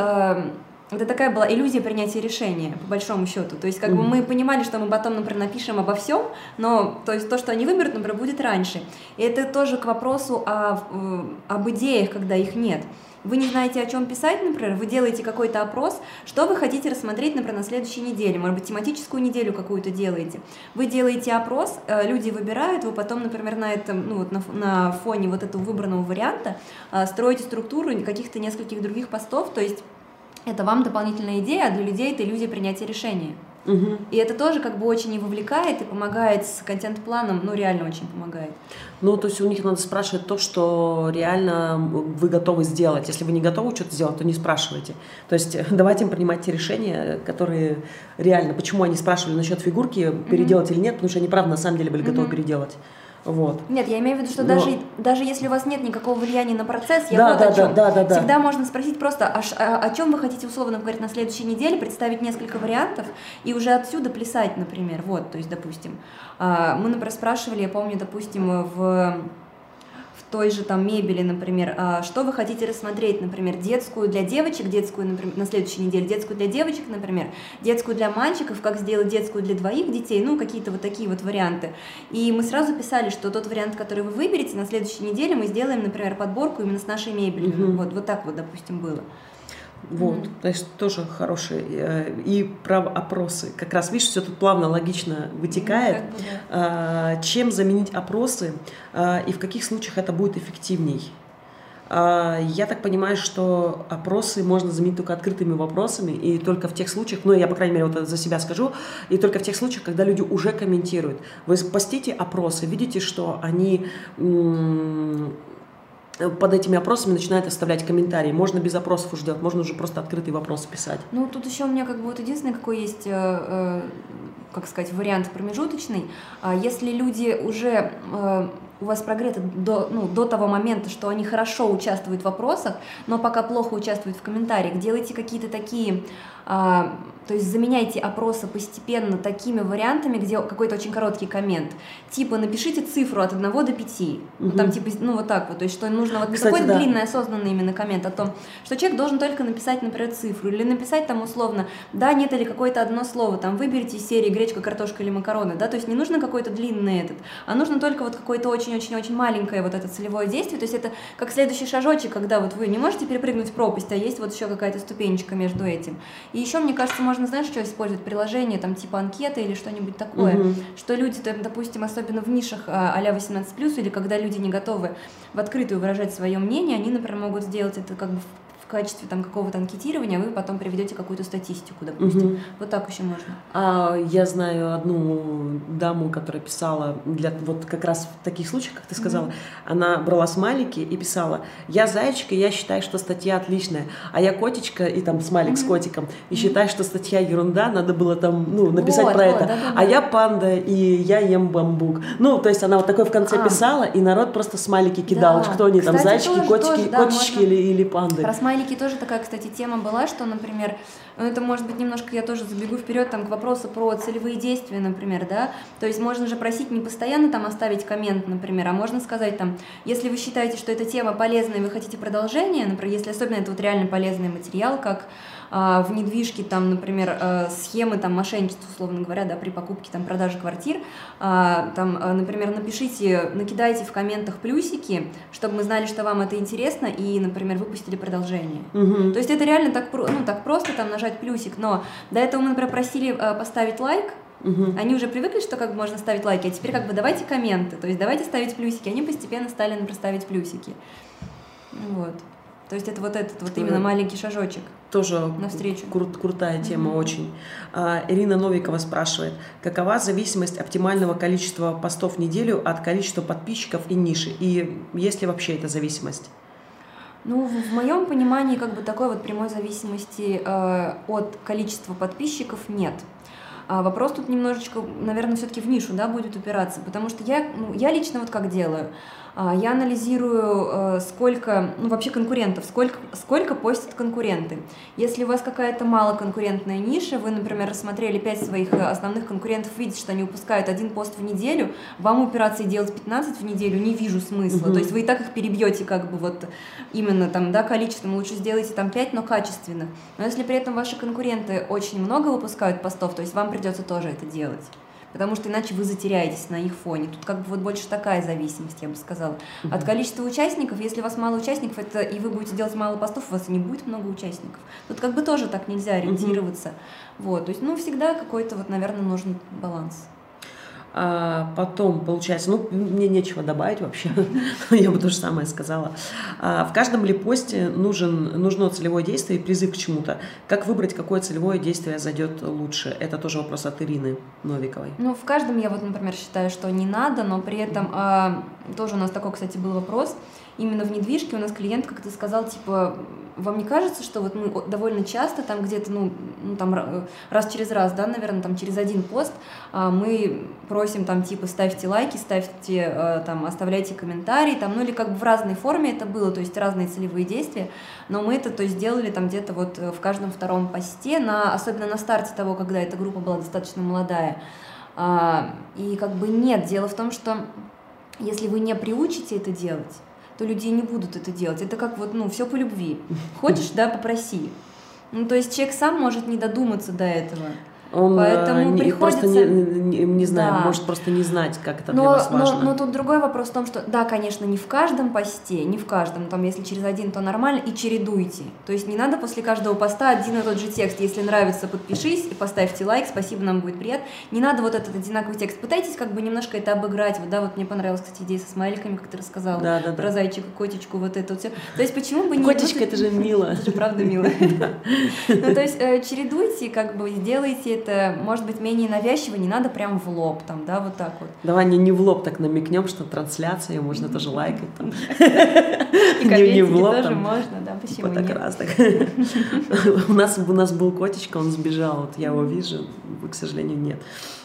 это такая была иллюзия принятия решения, по большому счету. То есть как бы мы понимали, что мы потом, например, напишем обо всем, но то, есть, то что они выберут, например, будет раньше. И это тоже к вопросу об идеях, когда их нет. Вы не знаете, о чем писать, например, вы делаете какой-то опрос, что вы хотите рассмотреть, например, на следующей неделе, может быть, тематическую неделю какую-то делаете. Вы делаете опрос, люди выбирают, вы потом, например, на этом, ну, вот на фоне вот этого выбранного варианта строите структуру каких-то нескольких других постов, то есть это вам дополнительная идея, а для людей это иллюзия принятия решения. Угу. И это тоже как бы очень и вовлекает, и помогает с контент-планом, ну реально очень помогает. Ну то есть у них надо спрашивать то, что реально вы готовы сделать. Если вы не готовы что-то сделать, то не спрашивайте. То есть давайте им принимать те решения, которые реально, почему они спрашивали насчет фигурки, переделать или нет, потому что они правда на самом деле были готовы переделать. Вот. Нет, я имею в виду, что даже если у вас нет никакого влияния на процесс, всегда можно спросить просто, о чем вы хотите, условно говоря, на следующей неделе, представить несколько вариантов и уже отсюда плясать, например. Вот, то есть, допустим, мы, например, спрашивали, я помню, допустим, в той же там мебели, например, что вы хотите рассмотреть, например, детскую для девочек, детскую, например, на следующей неделе, детскую для девочек, например, детскую для мальчиков, как сделать детскую для двоих детей, ну, какие-то вот такие вот варианты. И мы сразу писали, что тот вариант, который вы выберете, на следующей неделе мы сделаем, например, подборку именно с нашей мебелью. Угу. Вот так вот, допустим, было. Вот, то есть тоже хорошие. И про опросы. Как раз, видишь, все тут плавно, логично вытекает. Чем заменить опросы и в каких случаях это будет эффективней? Я так понимаю, что опросы можно заменить только открытыми вопросами, и только в тех случаях, ну я, по крайней мере, вот за себя скажу, и только в тех случаях, когда люди уже комментируют. Вы постите опросы, видите, что они... под этими опросами начинают оставлять комментарии. Можно без опросов уже делать, можно уже просто открытый вопрос писать. Ну, тут еще у меня как бы вот единственный какой есть, как сказать, вариант промежуточный. Если люди уже... у вас прогрето до того момента, что они хорошо участвуют в вопросах, но пока плохо участвуют в комментариях. Делайте какие-то такие, то есть заменяйте опросы постепенно такими вариантами, где какой-то очень короткий коммент. Типа напишите цифру от 1 до 5. Угу. Там типа, ну вот так вот, то есть что нужно вот такой длинный осознанный именно коммент о том, что человек должен только написать, например, цифру или написать там условно да, нет или какое-то одно слово, там выберите из серии гречка, картошка или макароны, да, то есть не нужно какой-то длинный этот, а нужно только вот какой-то очень-очень-очень маленькое вот это целевое действие, то есть это как следующий шажочек, когда вот вы не можете перепрыгнуть в пропасть, а есть вот еще какая-то ступенечка между этим. И еще, мне кажется, можно, знаешь, что использовать? Приложение там типа анкеты или что-нибудь такое, что люди, там, допустим, особенно в нишах а-ля 18+, или когда люди не готовы в открытую выражать свое мнение, они, например, могут сделать это как бы в качестве там какого-то анкетирования, вы потом приведете какую-то статистику, допустим. Вот так еще можно. Я знаю одну даму, которая писала для вот как раз в таких случаях, как ты сказала, она брала смайлики и писала: я зайчик, и я считаю, что статья отличная, а я котичка, и там смайлик с котиком, и считаю, что статья ерунда, надо было там написать вот, про это. Да. А я панда, и я ем бамбук. Ну, то есть она вот такой в конце писала, и народ просто смайлики кидал, что они там зайчики, котички или панды. Тоже такая, кстати, тема была, что, например, это может быть немножко, я тоже забегу вперед там к вопросу про целевые действия, например, да, то есть можно же просить не постоянно там оставить коммент, например, а можно сказать там, если вы считаете, что эта тема полезная и вы хотите продолжения, например, если особенно это вот реально полезный материал, как в недвижке там, например, схемы там мошенничества, условно говоря, да, при покупке там продаже квартир, там, например, напишите, накидайте в комментах плюсики, чтобы мы знали, что вам это интересно, и, например, выпустили продолжение. То есть это реально так, ну, так просто там нажать плюсик, но до этого мы, например, просили поставить лайк. Они уже привыкли, что как бы можно ставить лайки, а теперь как бы давайте комменты, то есть давайте ставить плюсики, они постепенно стали, например, ставить плюсики. Вот. То есть это вот этот вот именно маленький шажочек. Тоже навстречу. Крутая тема очень. Ирина Новикова спрашивает: какова зависимость оптимального количества постов в неделю от количества подписчиков и ниши? И есть ли вообще эта зависимость? Ну, в моем понимании как бы такой вот прямой зависимости от количества подписчиков нет. Вопрос тут немножечко, наверное, все-таки в нишу, да, будет упираться, потому что я лично вот как делаю. Я анализирую, сколько, ну вообще конкурентов, сколько постят конкуренты. Если у вас какая-то малоконкурентная ниша, вы, например, рассмотрели 5 своих основных конкурентов, видите, что они упускают один пост в неделю, вам упираться и делать 15 в неделю не вижу смысла. То есть вы и так их перебьете как бы вот именно там, да, количеством, лучше сделайте там 5, но качественно. Но если при этом ваши конкуренты очень много выпускают постов, то есть вам придется тоже это делать. Потому что иначе вы затеряетесь на их фоне. Тут как бы вот больше такая зависимость, я бы сказала. От количества участников, если у вас мало участников, это и вы будете делать мало постов, у вас и не будет много участников. Тут как бы тоже так нельзя ориентироваться. Вот, то есть, ну, всегда какой-то вот, наверное, нужен баланс. Потом, получается, ну, мне нечего добавить вообще, я бы то же самое сказала. В каждом ли посте нужно целевое действие и призыв к чему-то. Как выбрать, какое целевое действие зайдет лучше? Это тоже вопрос от Ирины Новиковой. Ну, в каждом я вот, например, считаю, что не надо, но при этом тоже у нас такой, кстати, был вопрос. Именно в недвижке у нас клиент, как ты сказал, типа, вам не кажется, что вот мы довольно часто там где-то, ну там раз через раз, да, наверное, там через один пост мы просим там типа ставьте лайки, ставьте там, оставляйте комментарии, там, ну или как бы в разной форме это было, то есть разные целевые действия, но мы это, то есть, делали там где-то вот в каждом втором посте, особенно на старте того, когда эта группа была достаточно молодая, и как бы нет, дело в том, что если вы не приучите это делать, то людей не будут это делать. Это как вот, ну, все по любви. Хочешь, да, попроси. Ну, то есть человек сам может не додуматься до этого. Он поэтому приходится... не знаю, да. Может просто не знать, как это для вас важно. Но тут другой вопрос в том, что, да, конечно, не в каждом посте, не в каждом, там, если через один, то нормально, и чередуйте. То есть не надо после каждого поста один и тот же текст. Если нравится, подпишись и поставьте лайк, спасибо, нам будет приятно. Не надо вот этот одинаковый текст. Пытайтесь как бы немножко это обыграть. Вот, да, вот мне понравилась, кстати, идея со смайликами, как ты рассказала, да. Про зайчика, котичку, вот это вот все. То есть почему бы не... Котичка, это же мило. Это же правда мило. Ну, то есть чередуйте, как бы сделайте это, может быть, менее навязчиво, не надо прям в лоб, там, да, вот так вот. Давай не в лоб так намекнем, что трансляция, можно тоже лайкать. Там. И не в лоб, тоже там. Можно, да, почему вот так нет? Раз, так. У нас был котичка, он сбежал, вот я его вижу, к сожалению, нет.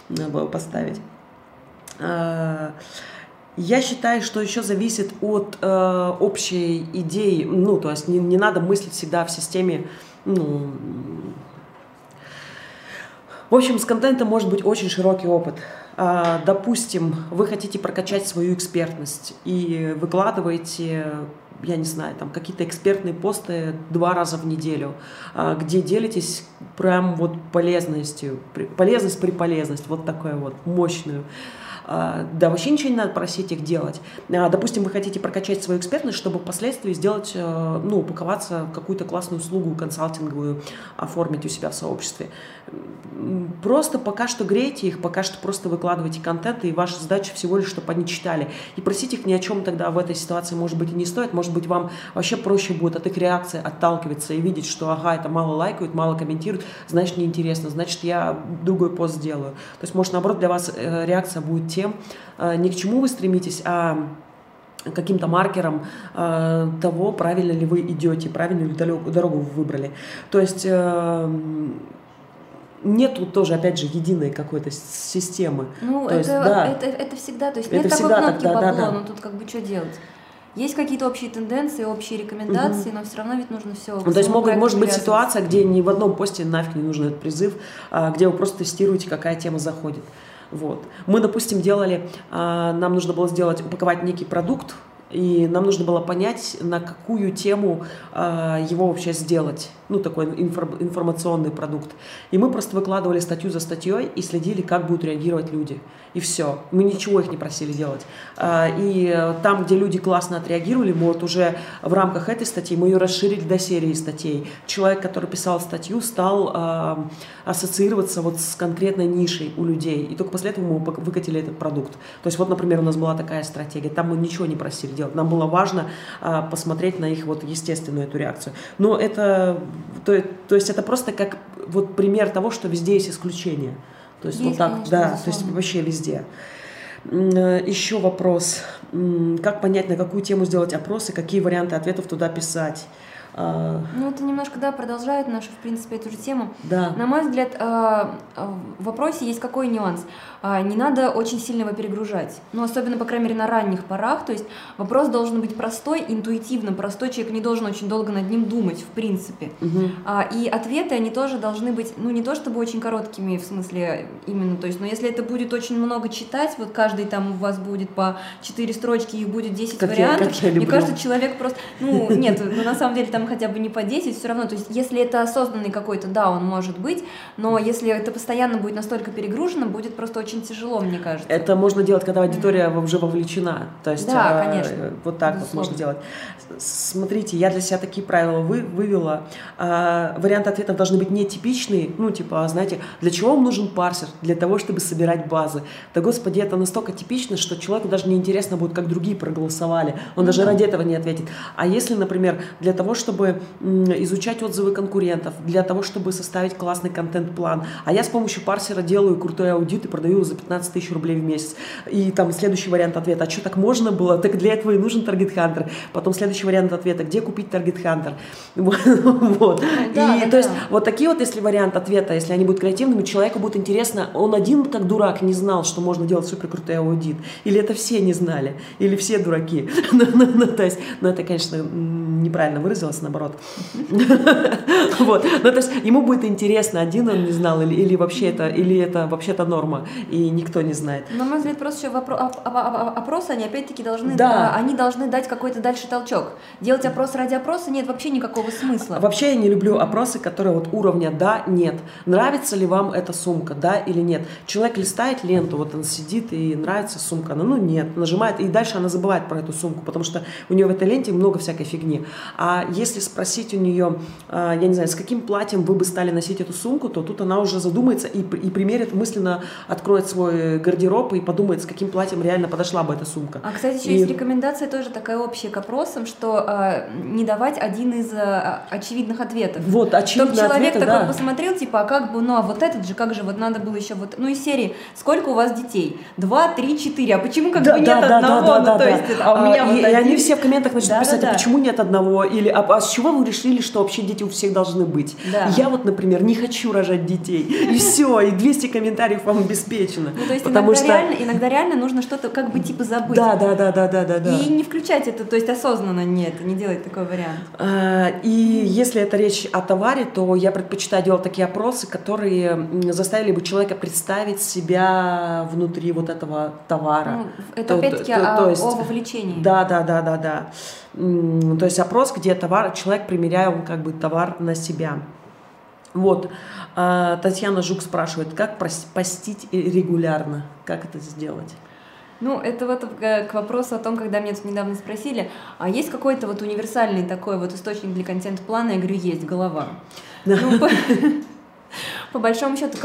Надо было поставить. Я считаю, что еще зависит от общей идеи, ну, то есть не надо мыслить всегда в системе, ну, в общем, с контентом может быть очень широкий опыт. Допустим, вы хотите прокачать свою экспертность и выкладываете, я не знаю, там какие-то экспертные посты 2 раза в неделю, где делитесь прям вот полезностью, полезность при полезность, вот такую вот мощную. Да, вообще ничего не надо просить их делать. Допустим, вы хотите прокачать свою экспертность, чтобы впоследствии сделать, ну, упаковаться в какую-то классную услугу консалтинговую, оформить у себя в сообществе. Просто пока что грейте их, пока что просто выкладывайте контент, и ваша задача всего лишь, чтобы они читали. И просить их ни о чем тогда в этой ситуации, может быть, и не стоит. Может быть, вам вообще проще будет от их реакции отталкиваться и видеть, что, ага, это мало лайкают, мало комментируют, значит, неинтересно, значит, я другой пост сделаю. То есть, может, наоборот, для вас реакция будет тем, не к чему вы стремитесь, а каким-то маркером того, правильно ли вы идете, правильную ли дорогу вы выбрали. То есть нету тоже, опять же, единой какой-то системы. Ну, то есть, да, это всегда, то есть нет такой кнопки «Бабло», да. Но тут как бы что делать? Есть какие-то общие тенденции, общие рекомендации, но все равно ведь нужно все... Ну, то есть может быть ситуация, где ни в одном посте нафиг не нужен этот призыв, где вы просто тестируете, какая тема заходит. Вот. Мы, допустим, делали, нам нужно было упаковать некий продукт, и нам нужно было понять, на какую тему его вообще сделать, ну, такой информационный продукт. И мы просто выкладывали статью за статьей и следили, как будут реагировать люди. И все. Мы ничего их не просили делать. И там, где люди классно отреагировали, мы вот уже в рамках этой статьи, мы ее расширили до серии статей. Человек, который писал статью, стал ассоциироваться вот с конкретной нишей у людей. И только после этого мы выкатили этот продукт. То есть вот, например, у нас была такая стратегия. Там мы ничего не просили делать. Нам было важно посмотреть на их вот естественную эту реакцию. Но это, то есть это просто как вот пример того, что везде есть исключения. То есть вот так, конечно, да, безусловно. То есть вообще везде. Еще вопрос. Как понять, на какую тему сделать опросы, какие варианты ответов туда писать? Ну, это немножко, да, продолжает нашу, в принципе, эту же тему. Да. На мой взгляд, в вопросе есть какой нюанс? Не надо очень сильно его перегружать. Ну, особенно, по крайней мере, на ранних порах. То есть вопрос должен быть простой, интуитивно простой. Человек не должен очень долго над ним думать, в принципе. И ответы, они тоже должны быть, ну, не то чтобы очень короткими, в смысле, именно, то есть, но если это будет очень много читать, вот каждый там у вас будет по 4 строчки, их будет 10 вариантов. Мне кажется, человек просто, ну, нет, ну, на самом деле, там там хотя бы не по 10, все равно, то есть если это осознанный какой-то, да, он может быть, но если это постоянно будет настолько перегружено, будет просто очень тяжело, мне кажется. Это можно делать, когда аудитория уже вовлечена, то есть да, конечно, вот так вот можно делать. Смотрите, я для себя такие правила вывела. Варианты ответов должны быть нетипичные, ну типа, знаете, для чего вам нужен парсер? Для того, чтобы собирать базы. Да господи, это настолько типично, что человеку даже не интересно будет, как другие проголосовали. Он даже ради этого не ответит. А если, например, для того, чтобы изучать отзывы конкурентов, для того, чтобы составить классный контент-план, а я с помощью парсера делаю крутой аудит и продаю его за 15 тысяч рублей в месяц. И там следующий вариант ответа, а что так можно было? Так для этого и нужен Target Hunter. Потом следующий вариант ответа, где купить Target Hunter? Вот. Да, и, то есть вот такие вот, если вариант ответа, если они будут креативными, человеку будет интересно, он один как дурак не знал, что можно делать суперкрутой аудит. Или это все не знали, или все дураки. То есть, ну это, конечно, неправильно выразилось, наоборот. Вот. Ну, то есть ему будет интересно, один он не знал, или вообще это вообще-то норма, и никто не знает. На мой взгляд, просто еще опросы, они опять-таки должны дать какой-то дальше толчок. Делать опрос ради опроса нет вообще никакого смысла. Вообще я не люблю опросы, которые вот уровня «да», «нет». Нравится ли вам эта сумка, да или нет? Человек листает ленту, вот он сидит, и нравится сумка, она, ну нет, нажимает, и дальше она забывает про эту сумку, потому что у нее в этой ленте много всякой фигни. А если спросить у нее, я не знаю, с каким платьем вы бы стали носить эту сумку, то тут она уже задумается и примерит, мысленно откроет свой гардероб и подумает, с каким платьем реально подошла бы эта сумка. А, кстати, еще есть рекомендация тоже такая общая к опросам, что не давать один из очевидных ответов. Вот, очевидные ответы, человек такой посмотрел, типа, а как бы, ну а вот этот же, как же, вот надо было еще вот, ну из серии, сколько у вас детей? 2, 3, 4, а почему как бы нет одного? И они все в комментах начнут писать, а почему нет одного? Или а с чего вы решили, что вообще дети у всех должны быть? Да. Я вот, например, не хочу рожать детей. И все, и 200 комментариев вам обеспечено. Ну, то есть иногда реально нужно что-то как бы типа забыть. Да. И не включать это, то есть осознанно нет, не делать такой вариант. И если это речь о товаре, то я предпочитаю делать такие опросы, которые заставили бы человека представить себя внутри вот этого товара. Ну, это опять-таки о вовлечении. Да. То есть опрос, где товар, человек примерял как бы товар на себя. Вот, Татьяна Жук спрашивает, как постить регулярно, как это сделать? Ну, это вот к вопросу о том, когда меня тут недавно спросили, а есть какой-то вот универсальный такой вот источник для контент-плана? Я говорю, есть, голова. Да. По большому счету,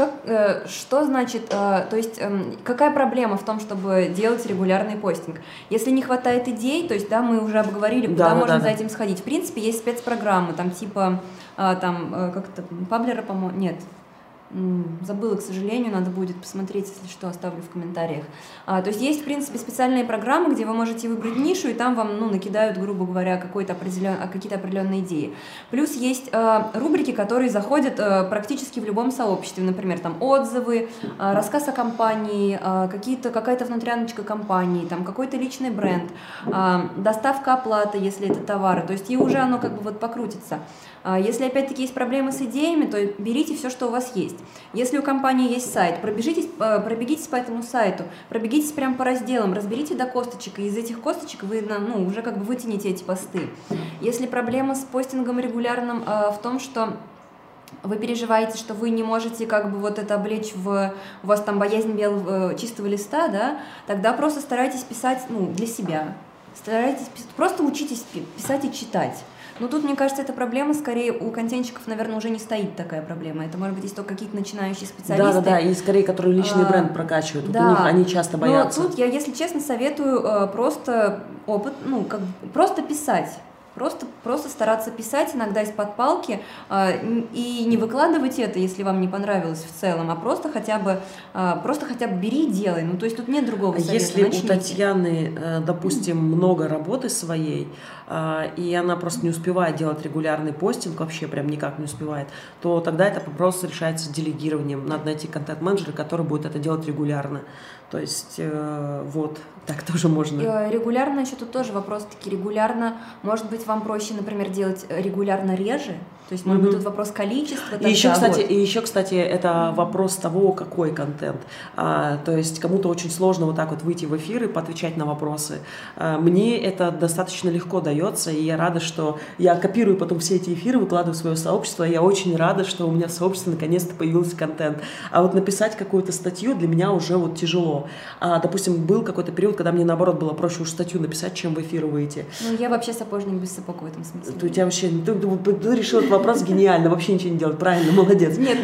что значит, то есть какая проблема в том, чтобы делать регулярный постинг? Если не хватает идей, то есть, да, мы уже обговорили, куда можно за этим сходить. В принципе, есть спецпрограммы, там типа, там, как-то, Паблера, по-моему, нет. Забыла, к сожалению, надо будет посмотреть, если что, оставлю в комментариях. То есть есть, в принципе, специальные программы, где вы можете выбрать нишу, и там вам, ну, накидают, грубо говоря, какие-то определенные идеи. Плюс есть рубрики, которые заходят практически в любом сообществе, например, там отзывы, рассказ о компании, какая-то внутряночка компании, там какой-то личный бренд, доставка, оплата, если это товары, то есть и уже оно как бы вот покрутится. Если опять-таки есть проблемы с идеями, то берите все, что у вас есть. Если у компании есть сайт, пробегитесь по этому сайту, пробегитесь прямо по разделам, разберите до косточек, и из этих косточек вы, ну, уже как бы вытяните эти посты. Если проблема с постингом регулярным в том, что вы переживаете, что вы не можете как бы вот это облечь в... У вас там боязнь чистого листа, да? Тогда просто старайтесь писать, ну, для себя. Старайтесь, просто учитесь писать и читать. Но тут, мне кажется, эта проблема скорее у контентщиков, наверное, уже не стоит такая проблема. Это, может быть, есть только какие-то начинающие специалисты. Да, и скорее, которые личный бренд прокачивают. Вот да. У них они часто боятся. Но тут я, если честно, советую просто опыт, ну, как просто писать. Просто стараться писать иногда из-под палки и не выкладывать это, если вам не понравилось в целом, а просто хотя бы бери и делай. Ну, то есть тут нет другого совета. Если начните. У Татьяны, допустим, много работы своей, и она просто не успевает делать регулярный постинг, вообще прям никак не успевает, то тогда это вопрос решается делегированием. Надо найти контент-менеджера, который будет это делать регулярно. То есть вот так тоже можно. Регулярно, еще тут тоже вопрос, таки регулярно, может быть, быть, вам проще, например, делать регулярно реже? То есть, может быть, тут вопрос количества. И еще, кстати, это вопрос того, какой контент. То есть кому-то очень сложно вот так вот выйти в эфир и поотвечать на вопросы. Мне это достаточно легко дается, и я рада, что я копирую потом все эти эфиры, выкладываю в свое сообщество, и я очень рада, что у меня в сообществе наконец-то появился контент. А вот написать какую-то статью для меня уже вот тяжело. Допустим, был какой-то период, когда мне, наоборот, было проще уж статью написать, чем в эфир выйти. Ну, я вообще сапожник без сапог в этом смысле. У тебя вообще... Ты решила этот вопрос гениально, вообще ничего не делать, правильно, молодец. Нет,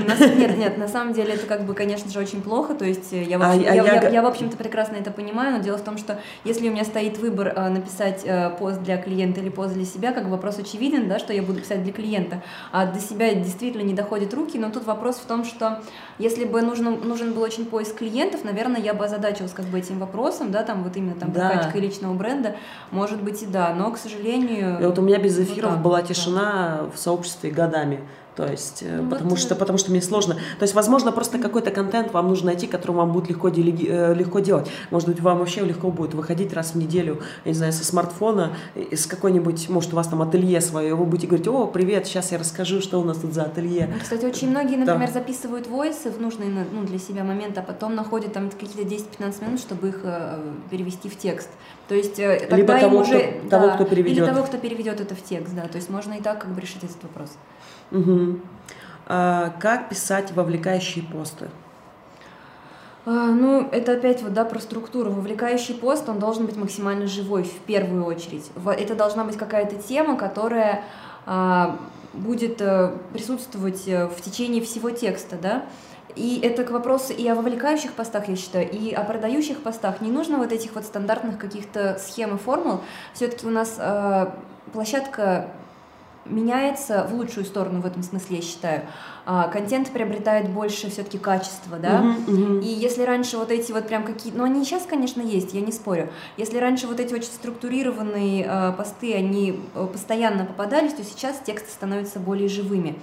на самом деле это, как бы, конечно же, очень плохо, то есть я, в общем-то, прекрасно это понимаю, но дело в том, что если у меня стоит выбор написать пост для клиента или пост для себя, как бы вопрос очевиден, да, что я буду писать для клиента, а до себя действительно не доходят руки, но тут вопрос в том, что если бы нужен был очень поиск клиентов, наверное, я бы озадачилась, как бы, этим вопросом, да, там, вот именно, там, прокачка личного бренда, может быть, и да, но, к сожалению... И вот у меня без эфиров была тишина в сообществе годами. То есть, ну, потому что мне сложно. То есть, возможно, просто какой-то контент вам нужно найти, который вам будет легко делать. Может быть, вам вообще легко будет выходить раз в неделю, я не знаю, со смартфона, с какой-нибудь, может, у вас там ателье свое, вы будете говорить: о, привет, сейчас я расскажу, что у нас тут за ателье. Кстати, очень многие, например, записывают войсы в нужный, ну, для себя момент, а потом находят там какие-то 10-15 минут, чтобы их перевести в текст. То есть, либо того, кто переведет. Или того, кто переведет это в текст, да. То есть, можно и так, как бы, решить этот вопрос. Угу. Как писать вовлекающие посты? Ну, это опять вот, да, про структуру. Вовлекающий пост, он должен быть максимально живой в первую очередь. Это должна быть какая-то тема, которая будет присутствовать в течение всего текста, да? И это к вопросу и о вовлекающих постах, я считаю, и о продающих постах. Не нужно вот этих вот стандартных каких-то схем и формул. Все-таки у нас площадка меняется в лучшую сторону в этом смысле, я считаю. Контент приобретает больше все-таки качества, да? И если раньше вот эти вот прям какие-то... Ну, они сейчас, конечно, есть, я не спорю. Если раньше вот эти очень структурированные посты, они постоянно попадались, то сейчас тексты становятся более живыми.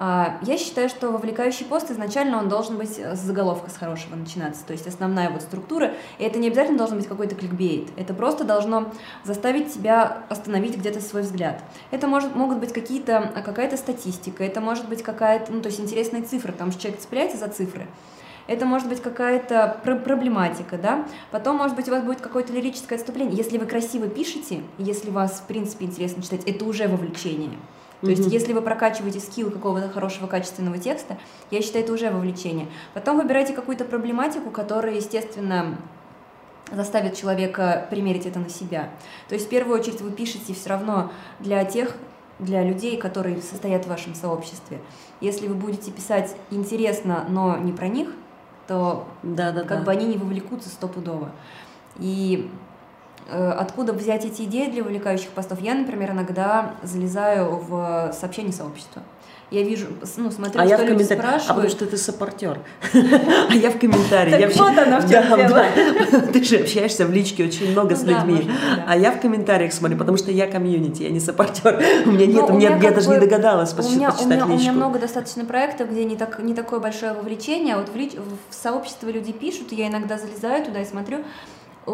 Я считаю, что вовлекающий пост изначально он должен быть с заголовка, с хорошего начинаться, то есть основная вот структура, и это не обязательно должен быть какой-то кликбейт, это просто должно заставить тебя остановить где-то свой взгляд. Это могут быть какая-то статистика, это может быть какая-то, ну, то есть интересные цифры, потому что человек цепляется за цифры. Это может быть какая-то проблематика, да? Потом, может быть, у вас будет какое-то лирическое отступление. Если вы красиво пишете, если вас, в принципе, интересно читать, это уже вовлечение. То есть, если вы прокачиваете скилл какого-то хорошего, качественного текста, я считаю, это уже вовлечение. Потом выбирайте какую-то проблематику, которая, естественно, заставит человека примерить это на себя. То есть, в первую очередь, вы пишете все равно для людей, которые состоят в вашем сообществе. Если вы будете писать интересно, но не про них, то как бы они не вовлекутся стопудово. И... Откуда взять эти идеи для вовлекающих постов? Я, например, иногда залезаю в сообщение сообщества. Я вижу, ну, смотрю, что люди спрашивают. А потому что ты саппортер. А я в комментарии. Так вот она в чем дело. Ты же общаешься в личке очень много с людьми. А я в комментариях смотрю, потому что я комьюнити, я не саппортер. У меня нет, я даже не догадалась почитать личку. У меня много достаточно проектов, где не такое большое вовлечение. А вот в сообщество люди пишут, и я иногда залезаю туда и смотрю,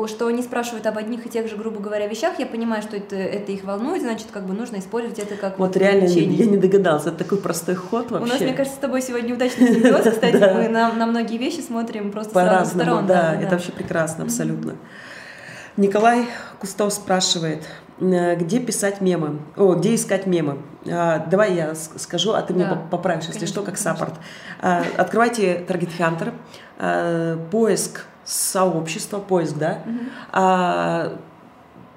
что они спрашивают об одних и тех же, грубо говоря, вещах, я понимаю, что это их волнует, значит, как бы нужно использовать это как... Вот реально, я не догадался, это такой простой ход вообще. У нас, мне кажется, с тобой сегодня удачный симбиоз, кстати, мы на многие вещи смотрим просто с разных сторон. Да, это вообще прекрасно, абсолютно. Николай Кустов спрашивает, где писать мемы, где искать мемы. Давай я скажу, а ты меня поправишь, если что, как саппорт. Открывайте Target Hunter, поиск сообщества, поиск, да?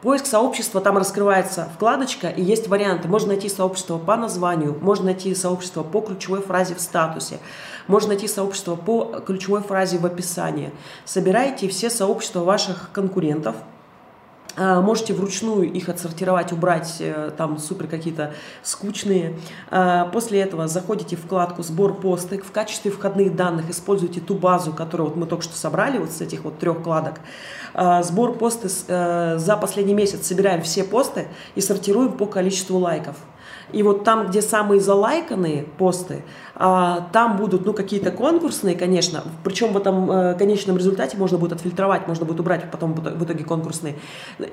Поиск сообщества, там раскрывается вкладочка, и есть варианты. Можно найти сообщество по названию, можно найти сообщество по ключевой фразе в статусе, можно найти сообщество по ключевой фразе в описании. Собирайте все сообщества ваших конкурентов. Можете вручную их отсортировать, убрать там супер какие-то скучные. После этого заходите в вкладку «Сбор посты». В качестве входных данных используйте ту базу, которую вот мы только что собрали, вот с этих вот 3 вкладок. Сбор посты за последний месяц. Собираем все посты и сортируем по количеству лайков. И вот там, где самые залайканные посты, там будут, ну, какие-то конкурсные, конечно, причем в этом конечном результате можно будет отфильтровать, можно будет убрать потом в итоге конкурсные.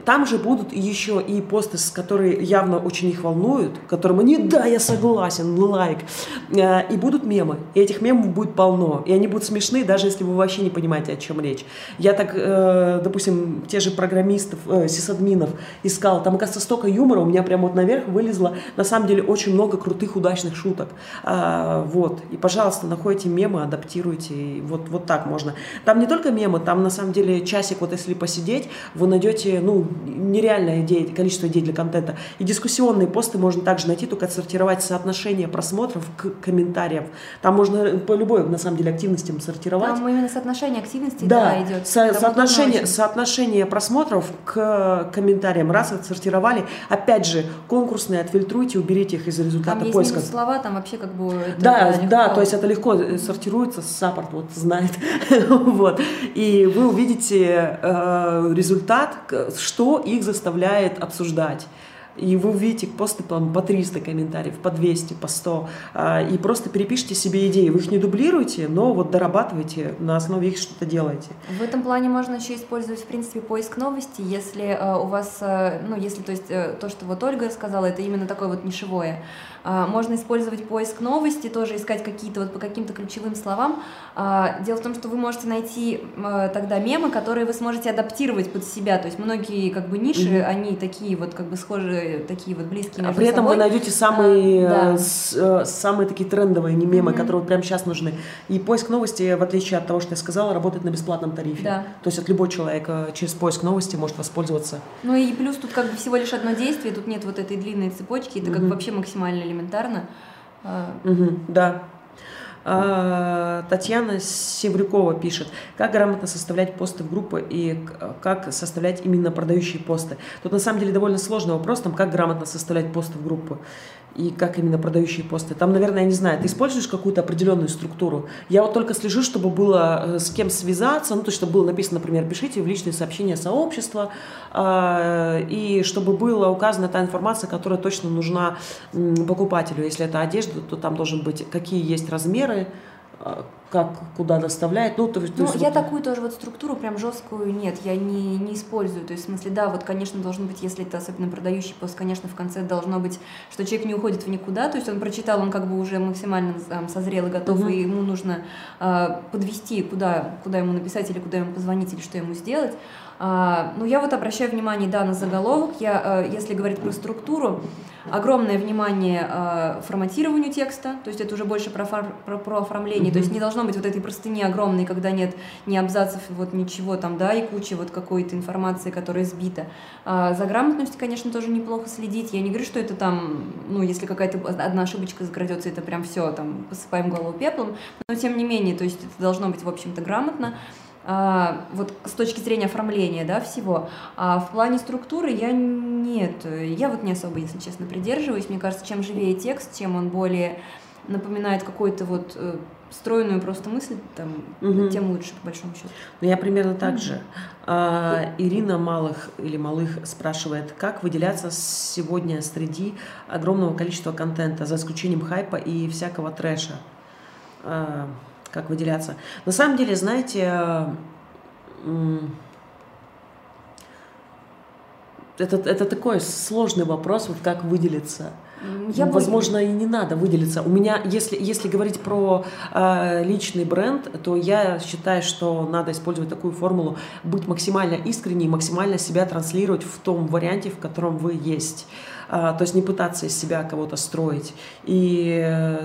Там же будут еще и посты, которые явно очень их волнуют, которым они, да, я согласен, лайк. И будут мемы, и этих мемов будет полно, и они будут смешны, даже если вы вообще не понимаете, о чем речь. Я так, допустим, те же программистов, сисадминов искала, там, оказывается, столько юмора у меня прямо вот наверх вылезло, на самом деле, очень много крутых, удачных шуток. Вот. И, пожалуйста, находите мемы, адаптируйте. И вот так можно. Там не только мемы, там, на самом деле, часик, вот если посидеть, вы найдете, ну, нереальное количество идей для контента. И дискуссионные посты можно также найти, только отсортировать соотношение просмотров к комментариям. Там можно по любой, на самом деле, активностям сортировать. Там именно соотношение активности, да, идет. Соотношение просмотров к комментариям. Раз отсортировали, опять же, конкурсные отфильтруйте, уберите их из результата поиска. Там есть минус слова, там вообще как бы... Да, то есть это легко сортируется, саппорт вот знает. Вот. И вы увидите результат, что их заставляет обсуждать. И вы увидите посты по 300 комментариев, по 200, по 100. И просто перепишите себе идеи. Вы их не дублируете, но вот дорабатываете, на основе их что-то делаете. В этом плане можно еще использовать, в принципе, поиск новости, если у вас, ну, если, то есть, то, что вот Ольга сказала, это именно такое вот нишевое. Можно использовать поиск новости, тоже искать какие-то вот по каким-то ключевым словам. Дело в том, что вы можете найти тогда мемы, которые вы сможете адаптировать под себя. То есть многие как бы ниши, они такие вот как бы схожие, такие вот близкие. А при этом собой. Вы найдете самые, самые такие трендовые не мемы, которые вот прямо сейчас нужны. И поиск новости, в отличие от того, что я сказала, работает на бесплатном тарифе. Да. То есть от любой человека через поиск новости может воспользоваться. Ну и плюс тут как бы всего лишь одно действие, тут нет вот этой длинной цепочки, это как бы вообще максимально элементарно. Да. Татьяна Семрюкова пишет: как грамотно составлять посты в группы и как составлять именно продающие посты. Тут на самом деле довольно сложный вопрос, там, как грамотно составлять посты в группы и как именно продающие посты. Там, наверное, я не знаю, ты используешь какую-то определенную структуру? Я вот только слежу, чтобы было с кем связаться, ну, то есть, чтобы было написано, например, пишите в личные сообщения сообщества, и чтобы была указана та информация, которая точно нужна покупателю. Если это одежда, то там должен быть, какие есть размеры, как, куда доставляет. Ну, то есть, я вот... такую тоже вот структуру прям жесткую нет, я не использую. То есть, в смысле, да, вот, конечно, должно быть, если это особенно продающий пост, конечно, в конце должно быть, что человек не уходит в никуда, то есть он прочитал, он как бы уже максимально созрел и готов, и ему нужно подвести, куда ему написать или куда ему позвонить, или что ему сделать. Ну, я вот обращаю внимание, да, на заголовок. Я, если говорить про структуру, огромное внимание форматированию текста, то есть это уже больше про оформление, то есть не должно быть вот этой простыни огромной, когда нет ни абзацев, вот ничего там, да, и куча вот какой-то информации, которая сбита. За грамотностью, конечно, тоже неплохо следить. Я не говорю, что это там, ну, если какая-то одна ошибочка закрадется, это прям все, там, посыпаем голову пеплом, но тем не менее, то есть это должно быть, в общем-то, грамотно. Вот с точки зрения оформления, да, всего. А в плане структуры я вот не особо, если честно, придерживаюсь. Мне кажется, чем живее текст, чем он более напоминает какой-то вот стройную просто мысль, там, тем лучше, по большому счету. Ну, я примерно так же. Ирина Малых или Малых спрашивает: как выделяться сегодня среди огромного количества контента, за исключением хайпа и всякого трэша? Как выделяться. На самом деле, знаете, это такой сложный вопрос, вот как выделиться. Возможно, и не надо выделиться. У меня, если говорить про личный бренд, то я считаю, что надо использовать такую формулу: быть максимально искренней, максимально себя транслировать в том варианте, в котором вы есть. То есть не пытаться из себя кого-то строить. И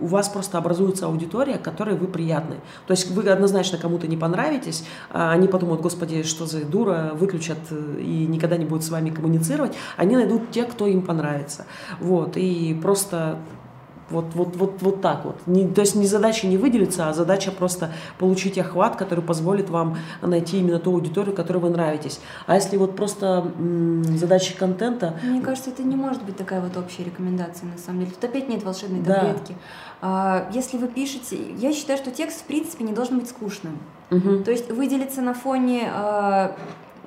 у вас просто образуется аудитория, которой вы приятны. То есть вы однозначно кому-то не понравитесь, они подумают: господи, что за дура, выключат и никогда не будут с вами коммуницировать. Они найдут тех, кто им понравится. Вот, и просто вот так вот. То есть не задача не выделиться, а задача просто получить охват, который позволит вам найти именно ту аудиторию, которой вы нравитесь. А если вот просто задача контента... Мне кажется, это не может быть такая вот общая рекомендация, на самом деле. Тут опять нет волшебной таблетки. Да. Если вы пишете... Я считаю, что текст, в принципе, не должен быть скучным. То есть выделиться на фоне...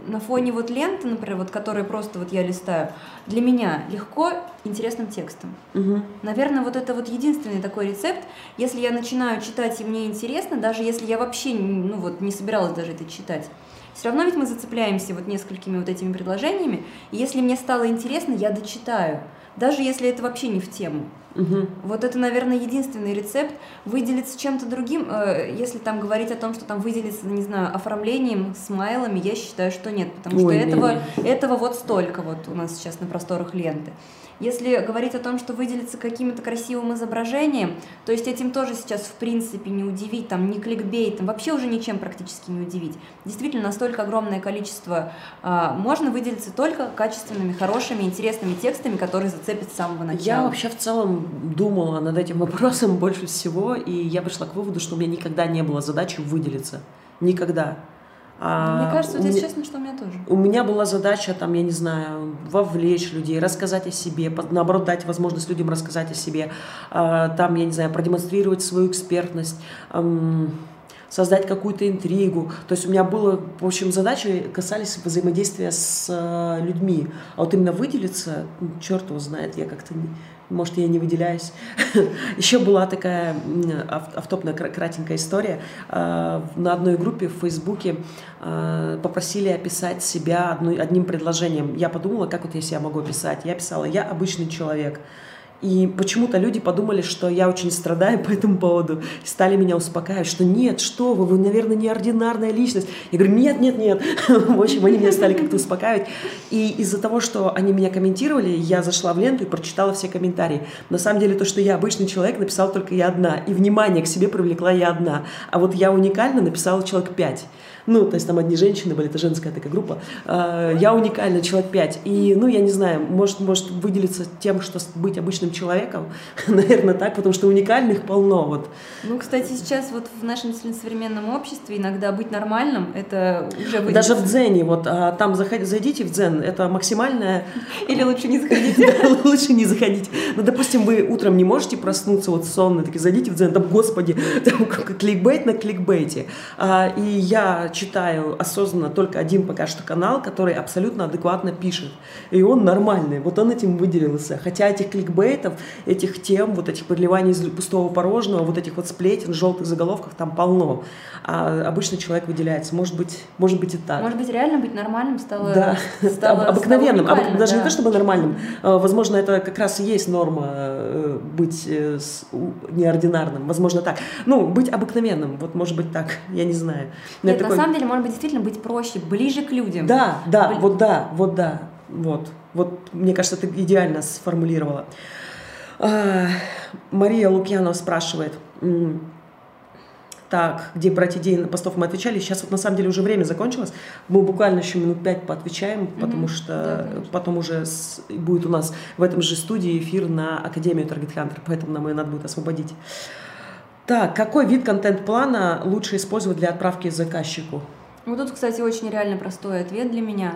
на фоне вот ленты, например, вот, которые просто вот я листаю, для меня легко, интересным текстом. Угу. Наверное, вот это вот единственный такой рецепт. Если я начинаю читать, и мне интересно, даже если я вообще ну, вот, не собиралась даже это читать, все равно ведь мы зацепляемся вот несколькими вот этими предложениями. И если мне стало интересно, я дочитаю. Даже если это вообще не в тему. Угу. Вот это, наверное, единственный рецепт. Выделиться чем-то другим, если там говорить о том, что там выделиться, не знаю, оформлением, смайлами, я считаю, что нет. Потому что этого вот столько вот у нас сейчас на просторах ленты. Если говорить о том, что выделиться каким-то красивым изображением, то есть этим тоже сейчас в принципе не удивить, там, не кликбейтом, вообще уже ничем практически не удивить. Действительно, настолько огромное количество можно выделиться только качественными, хорошими, интересными текстами, которые зацепят с самого начала. Я вообще в целом думала над этим вопросом больше всего, и я пришла к выводу, что у меня никогда не было задачи выделиться. Никогда. Мне кажется, вот, если честно, что у меня тоже. У меня была задача, там, я не знаю, вовлечь людей, рассказать о себе, наоборот, дать возможность людям рассказать о себе, там, я не знаю, продемонстрировать свою экспертность, создать какую-то интригу. То есть у меня было, в общем, задачи касались взаимодействия с людьми. А вот именно выделиться, черт его знает, я как-то... Может, я не выделяюсь. Еще была такая автопная кратенькая история. На одной группе в Фейсбуке попросили описать себя одним предложением. Я подумала, как вот я себя могу описать. Я писала: «Я обычный человек». И почему-то люди подумали, что я очень страдаю по этому поводу. И стали меня успокаивать, что нет, что вы наверное, неординарная личность. Я говорю, нет, нет, нет. В общем, они меня стали как-то успокаивать. И из-за того, что они меня комментировали, я зашла в ленту и прочитала все комментарии. На самом деле, то, что я обычный человек, написала только я одна. И внимание к себе привлекла я одна. А вот я уникально написала человек 5. Ну, то есть там одни женщины были, это женская такая группа. Я уникальна, человек 5. И, ну, я не знаю, может выделиться тем, что быть обычным человеком, наверное, так, потому что уникальных полно. Вот. Ну, кстати, сейчас вот в нашем современном обществе иногда быть нормальным, это уже выделится. Даже в дзене, вот там зайдите в дзен, это максимальное... Или лучше не заходить. Лучше не заходить. Ну, допустим, вы утром не можете проснуться, вот сонно, такие, зайдите в дзен, там, господи, там кликбейт на кликбейте. И я читаю осознанно только один пока что канал, который абсолютно адекватно пишет. И он нормальный, вот он этим выделился. Хотя этих кликбейтов, этих тем, вот этих подливаний из пустого порожного, вот этих вот сплетен, желтых заголовков там полно. А обычно человек выделяется. Может быть и так. Может быть реально быть нормальным стало... Да, обыкновенным. Даже не то, чтобы нормальным. Возможно, это как раз и есть норма быть неординарным. Возможно, так. Ну, быть обыкновенным. Вот может быть так. Я не знаю. Нет, на самом деле, может быть, действительно быть проще, ближе к людям. Да. Вот, мне кажется, ты идеально сформулировала. Мария Лукьянова спрашивает. Так, где брать идеи на постов, мы отвечали. Сейчас вот на самом деле уже время закончилось. Мы буквально еще минут 5 поотвечаем, потому что да, потом уже будет у нас в этом же студии эфир на Академию Target Hunter, поэтому нам ее надо будет освободить. Так, какой вид контент-плана лучше использовать для отправки заказчику? Ну, тут, кстати, очень реально простой ответ для меня.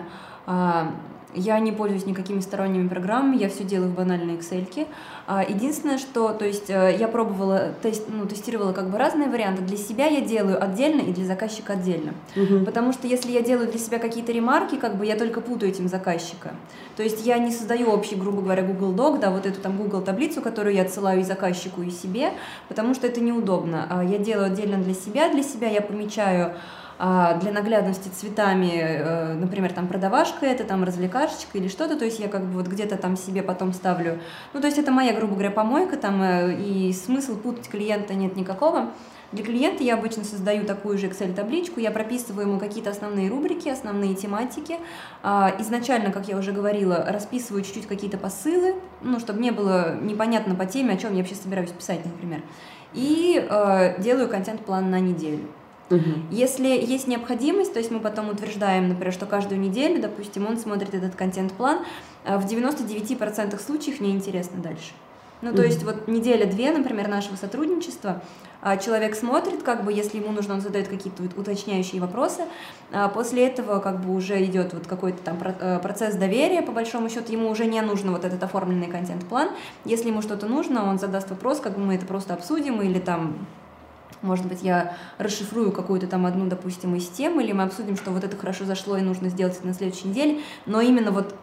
Я не пользуюсь никакими сторонними программами, я все делаю в банальной Excel-ке. Единственное, что, то есть, я пробовала, тестировала как бы разные варианты. Для себя я делаю отдельно и для заказчика отдельно. Угу. Потому что если я делаю для себя какие-то ремарки, как бы я только путаю этим заказчика. То есть я не создаю общий, грубо говоря, Google Doc, да, вот эту там Google таблицу, которую я отсылаю и заказчику, и себе, потому что это неудобно. Я делаю отдельно для себя я помечаю для наглядности цветами, например, там продавашка это, там развлекашечка или что-то, то есть я как бы вот где-то там себе потом ставлю, ну то есть это моя, грубо говоря, помойка там, и смысл путать клиента нет никакого. Для клиента я обычно создаю такую же Excel-табличку, я прописываю ему какие-то основные рубрики, основные тематики. Изначально, как я уже говорила, расписываю чуть-чуть какие-то посылы, ну, чтобы не было непонятно по теме, о чем я вообще собираюсь писать, например. И делаю контент-план на неделю. Если есть необходимость, то есть мы потом утверждаем, например, что каждую неделю, допустим, он смотрит этот контент-план, в 99% случаев неинтересно дальше. Ну, то есть вот неделя-две, например, нашего сотрудничества, человек смотрит, как бы, если ему нужно, он задает какие-то уточняющие вопросы, после этого как бы уже идет вот какой-то там процесс доверия, по большому счету, ему уже не нужен вот этот оформленный контент-план, если ему что-то нужно, он задаст вопрос, как бы мы это просто обсудим или там... Может быть, я расшифрую какую-то там одну, допустим, из тем, или мы обсудим, что вот это хорошо зашло и нужно сделать это на следующей неделе, но именно вот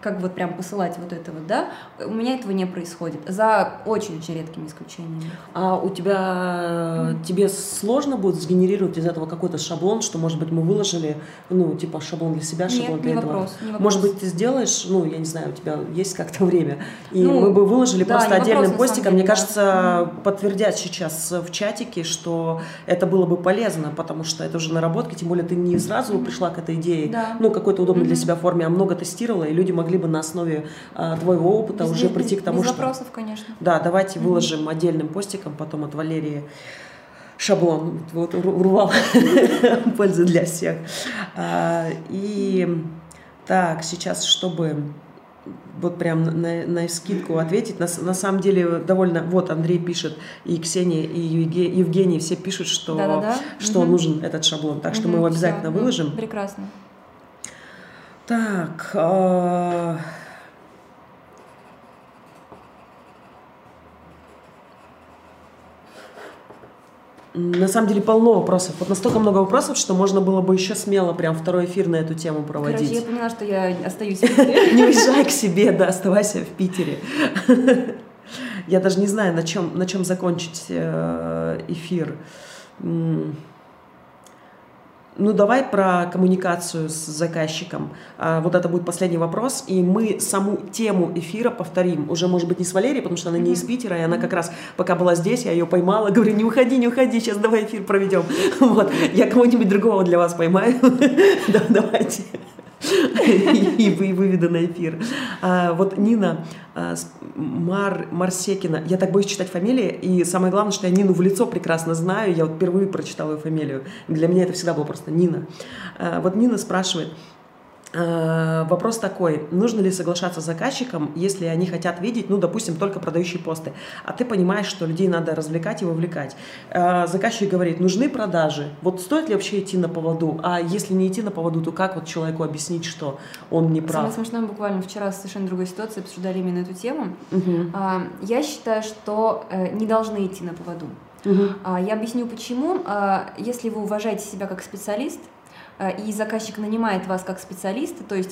как вот прям посылать вот это вот, да, у меня этого не происходит, за очень-очень редкими исключениями. А у тебя, тебе сложно будет сгенерировать из этого какой-то шаблон, что, может быть, мы выложили, ну, типа, шаблон для себя, шаблон для этого? Вопрос, не вопрос. Может быть, ты сделаешь, ну, я не знаю, у тебя есть как-то время, и ну, мы бы выложили да, просто отдельным вопрос, постиком, деле, мне кажется, подтвердят сейчас в чатике, что это было бы полезно, потому что это уже наработки, тем более ты не сразу пришла к этой идее, да. Ну, какой-то удобной для себя форме, а много тестировала, и люди могли бы на основе твоего опыта без, уже прийти к тому, что... Без вопросов, конечно. Да, давайте выложим отдельным постиком, потом от Валерии шаблон, вот урвал пользы для всех. И так, сейчас, чтобы вот прям на скидку ответить, на самом деле довольно... Вот Андрей пишет, и Ксения, и Евгений, все пишут, что, что нужен этот шаблон, так что мы его обязательно выложим. Прекрасно. Так, на самом деле полно вопросов. Вот настолько много вопросов, что можно было бы еще смело прям второй эфир на эту тему проводить. Короче, я поняла, что я остаюсь в Питере. Не уезжай к себе, да, оставайся в Питере. Я даже не знаю, на чем закончить эфир. Ну, давай про коммуникацию с заказчиком. Вот это будет последний вопрос. И мы саму тему эфира повторим. Уже, может быть, не с Валерией, потому что она не из Питера. И она как раз, пока была здесь, я ее поймала. Говорю, не уходи, сейчас давай эфир проведем. Вот, я кого-нибудь другого для вас поймаю. Да, давайте. И выведу на эфир. Вот Нина Марсекина. Я так боюсь читать фамилии. И самое главное, что я Нину в лицо прекрасно знаю. Я вот впервые прочитала ее фамилию. Для меня это всегда было просто Нина. Вот Нина спрашивает. Вопрос такой. Нужно ли соглашаться с заказчиком, если они хотят видеть, ну, допустим, только продающие посты? А ты понимаешь, что людей надо развлекать и вовлекать. Заказчик говорит, нужны продажи. Вот стоит ли вообще идти на поводу? А если не идти на поводу, то как вот человеку объяснить, что он не прав? Самое смешное, буквально вчера в совершенно другой ситуации обсуждали именно эту тему. Я считаю, что не должны идти на поводу. Я объясню, почему. Если вы уважаете себя как специалист, и заказчик нанимает вас как специалиста, то есть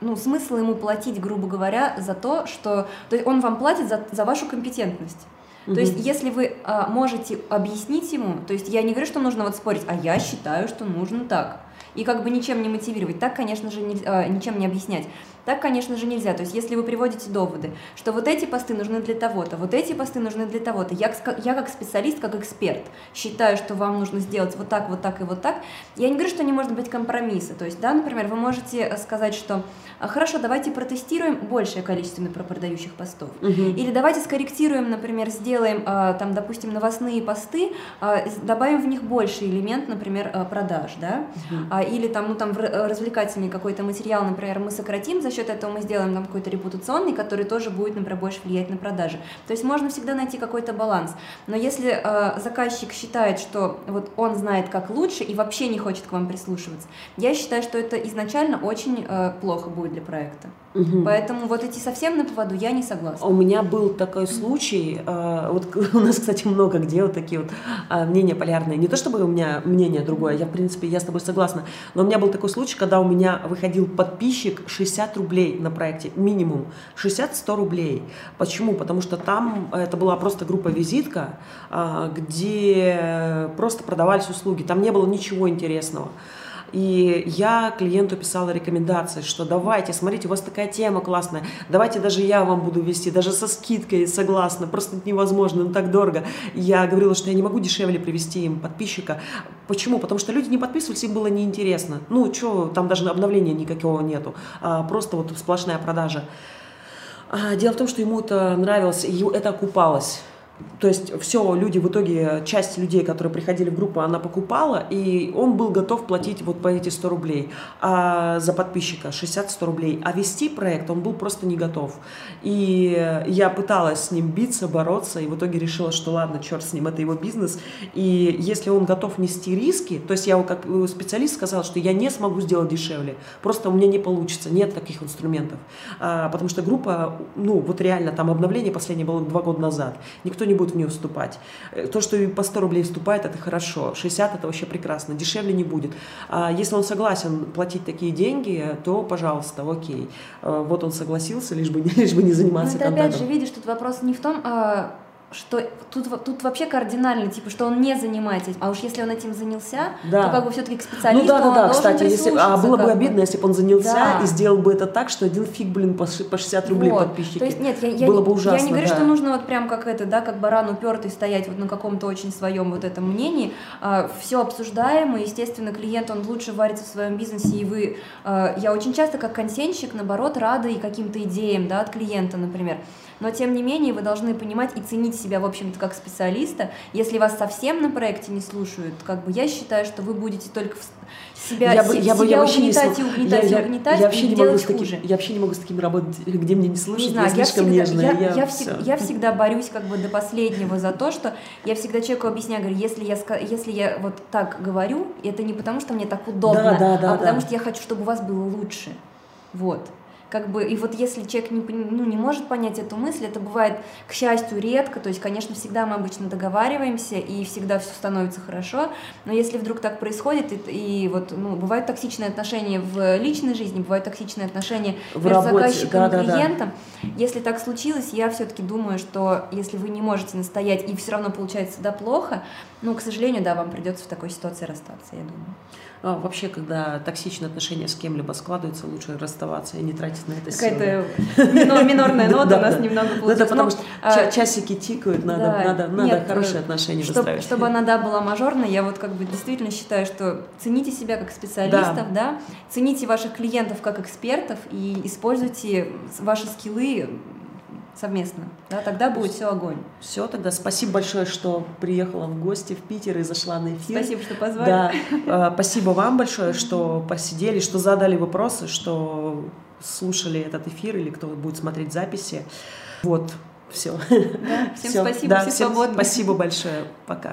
ну, смысл ему платить, грубо говоря, за то, что... То есть он вам платит за вашу компетентность. То есть если вы можете объяснить ему, то есть я не говорю, что нужно вот спорить, а я считаю, что нужно так. И как бы ничем не мотивировать, так, конечно же, нельзя, ничем не объяснять. Так, конечно же, нельзя. То есть, если вы приводите доводы, что вот эти посты нужны для того-то, вот эти посты нужны для того-то, я как специалист, как эксперт считаю, что вам нужно сделать вот так, вот так и вот так, я не говорю, что не может быть компромисса. То есть, да, например, вы можете сказать, что хорошо, давайте протестируем большее количество продающих постов. Или давайте скорректируем, например, сделаем, там, допустим, новостные посты, добавим в них больше элемент, например, продаж, да, или там, ну, там развлекательный какой-то материал, например, мы сократим, за счет этого мы сделаем там какой-то репутационный, который тоже будет, например, больше влиять на продажи. То есть можно всегда найти какой-то баланс. Но если заказчик считает, что вот он знает как лучше и вообще не хочет к вам прислушиваться, я считаю, что это изначально очень плохо будет для проекта. Поэтому вот идти совсем на поводу я не согласна. У меня был такой случай, вот у нас, кстати, много где вот такие вот мнения полярные. Не то чтобы у меня мнение другое, я, в принципе, я с тобой согласна, но у меня был такой случай, когда у меня выходил подписчик 60 рублей на проекте, минимум 60-100 рублей. Почему? Потому что там это была просто группа визитка, где просто продавались услуги, там не было ничего интересного. И я клиенту писала рекомендации, что давайте, смотрите, у вас такая тема классная, давайте даже я вам буду вести, даже со скидкой, согласна, просто невозможно, ну так дорого. Я говорила, что я не могу дешевле привести им подписчика. Почему? Потому что люди не подписывались, им было неинтересно. Ну, что, там даже обновления никакого нету, просто вот сплошная продажа. Дело в том, что ему это нравилось, и это окупалось. То есть все, люди в итоге, часть людей, которые приходили в группу, она покупала, и он был готов платить вот по эти 100 рублей за подписчика, 60-100 рублей. А вести проект он был просто не готов. И я пыталась с ним биться, бороться, и в итоге решила, что ладно, черт с ним, это его бизнес. И если он готов нести риски, то есть я его как специалист сказала, что я не смогу сделать дешевле, просто у меня не получится, нет таких инструментов. Потому что группа, ну вот реально, там обновление последнее было 2 года назад, никто никто не будет в нее вступать. То, что по 100 рублей вступает, это хорошо. 60 – это вообще прекрасно. Дешевле не будет. А если он согласен платить такие деньги, то, пожалуйста, окей. Вот он согласился, лишь бы не заниматься контентом. Опять же, видишь, тут вопрос не в том… что тут вообще кардинально, типа, что он не занимается этим, а уж если он этим занялся, да, то как бы все-таки к специалисту он должен прислушаться. Если, было бы обидно, если бы он занялся, да, и сделал бы это так, что один фиг, блин, по 60 рублей вот, подписчики. То есть, нет, было бы ужасно. Я не говорю, да, что нужно вот прям как это, да, как баран упертый стоять вот на каком-то очень своем вот этом мнении. Все обсуждаемо, естественно, клиент, он лучше варится в своем бизнесе, и вы... Я очень часто, как контентщик, наоборот, рада и каким-то идеям, да, от клиента, например. Но, тем не менее, вы должны понимать и ценить себя, в общем-то, как специалиста. Если вас совсем на проекте не слушают, как бы я считаю, что вы будете только себя угнетать и угнетать и угнетать, и делать хуже. Я вообще не могу с такими работать, где мне не слышат, не знаю, я слишком нежная. Я всегда борюсь как бы до последнего за то, что я всегда человеку объясняю, говорю, если я вот так говорю, это не потому, что мне так удобно, потому что я хочу, чтобы у вас было лучше. Вот. Как бы, и вот если человек не может понять эту мысль, это бывает, к счастью, редко, то есть, конечно, всегда мы обычно договариваемся, и всегда все становится хорошо, но если вдруг так происходит, и вот, ну, бывают токсичные отношения в личной жизни, бывают токсичные отношения между заказчиком и клиентом, если так случилось, я все-таки думаю, что если вы не можете настоять, и все равно получается, да, плохо, ну, к сожалению, да, вам придется в такой ситуации расстаться, я думаю. Вообще, когда токсичные отношения с кем-либо складываются, лучше расставаться и не тратить на это силы. Какая-то минорная нота у нас немного получилась. Это потому что часики тикают, надо хорошие отношения выстраивать. Чтобы она, да, была мажорной, я вот как бы действительно считаю, что цените себя как специалистов, да, цените ваших клиентов как экспертов и используйте ваши скиллы совместно, да, тогда будет все огонь. Все, тогда спасибо большое, что приехала в гости в Питер и зашла на эфир. Спасибо, что позвали. Да, спасибо вам большое, что посидели, что задали вопросы, что слушали этот эфир или кто будет смотреть записи. Вот, все. Да, всем спасибо, все свободны. Спасибо большое, пока.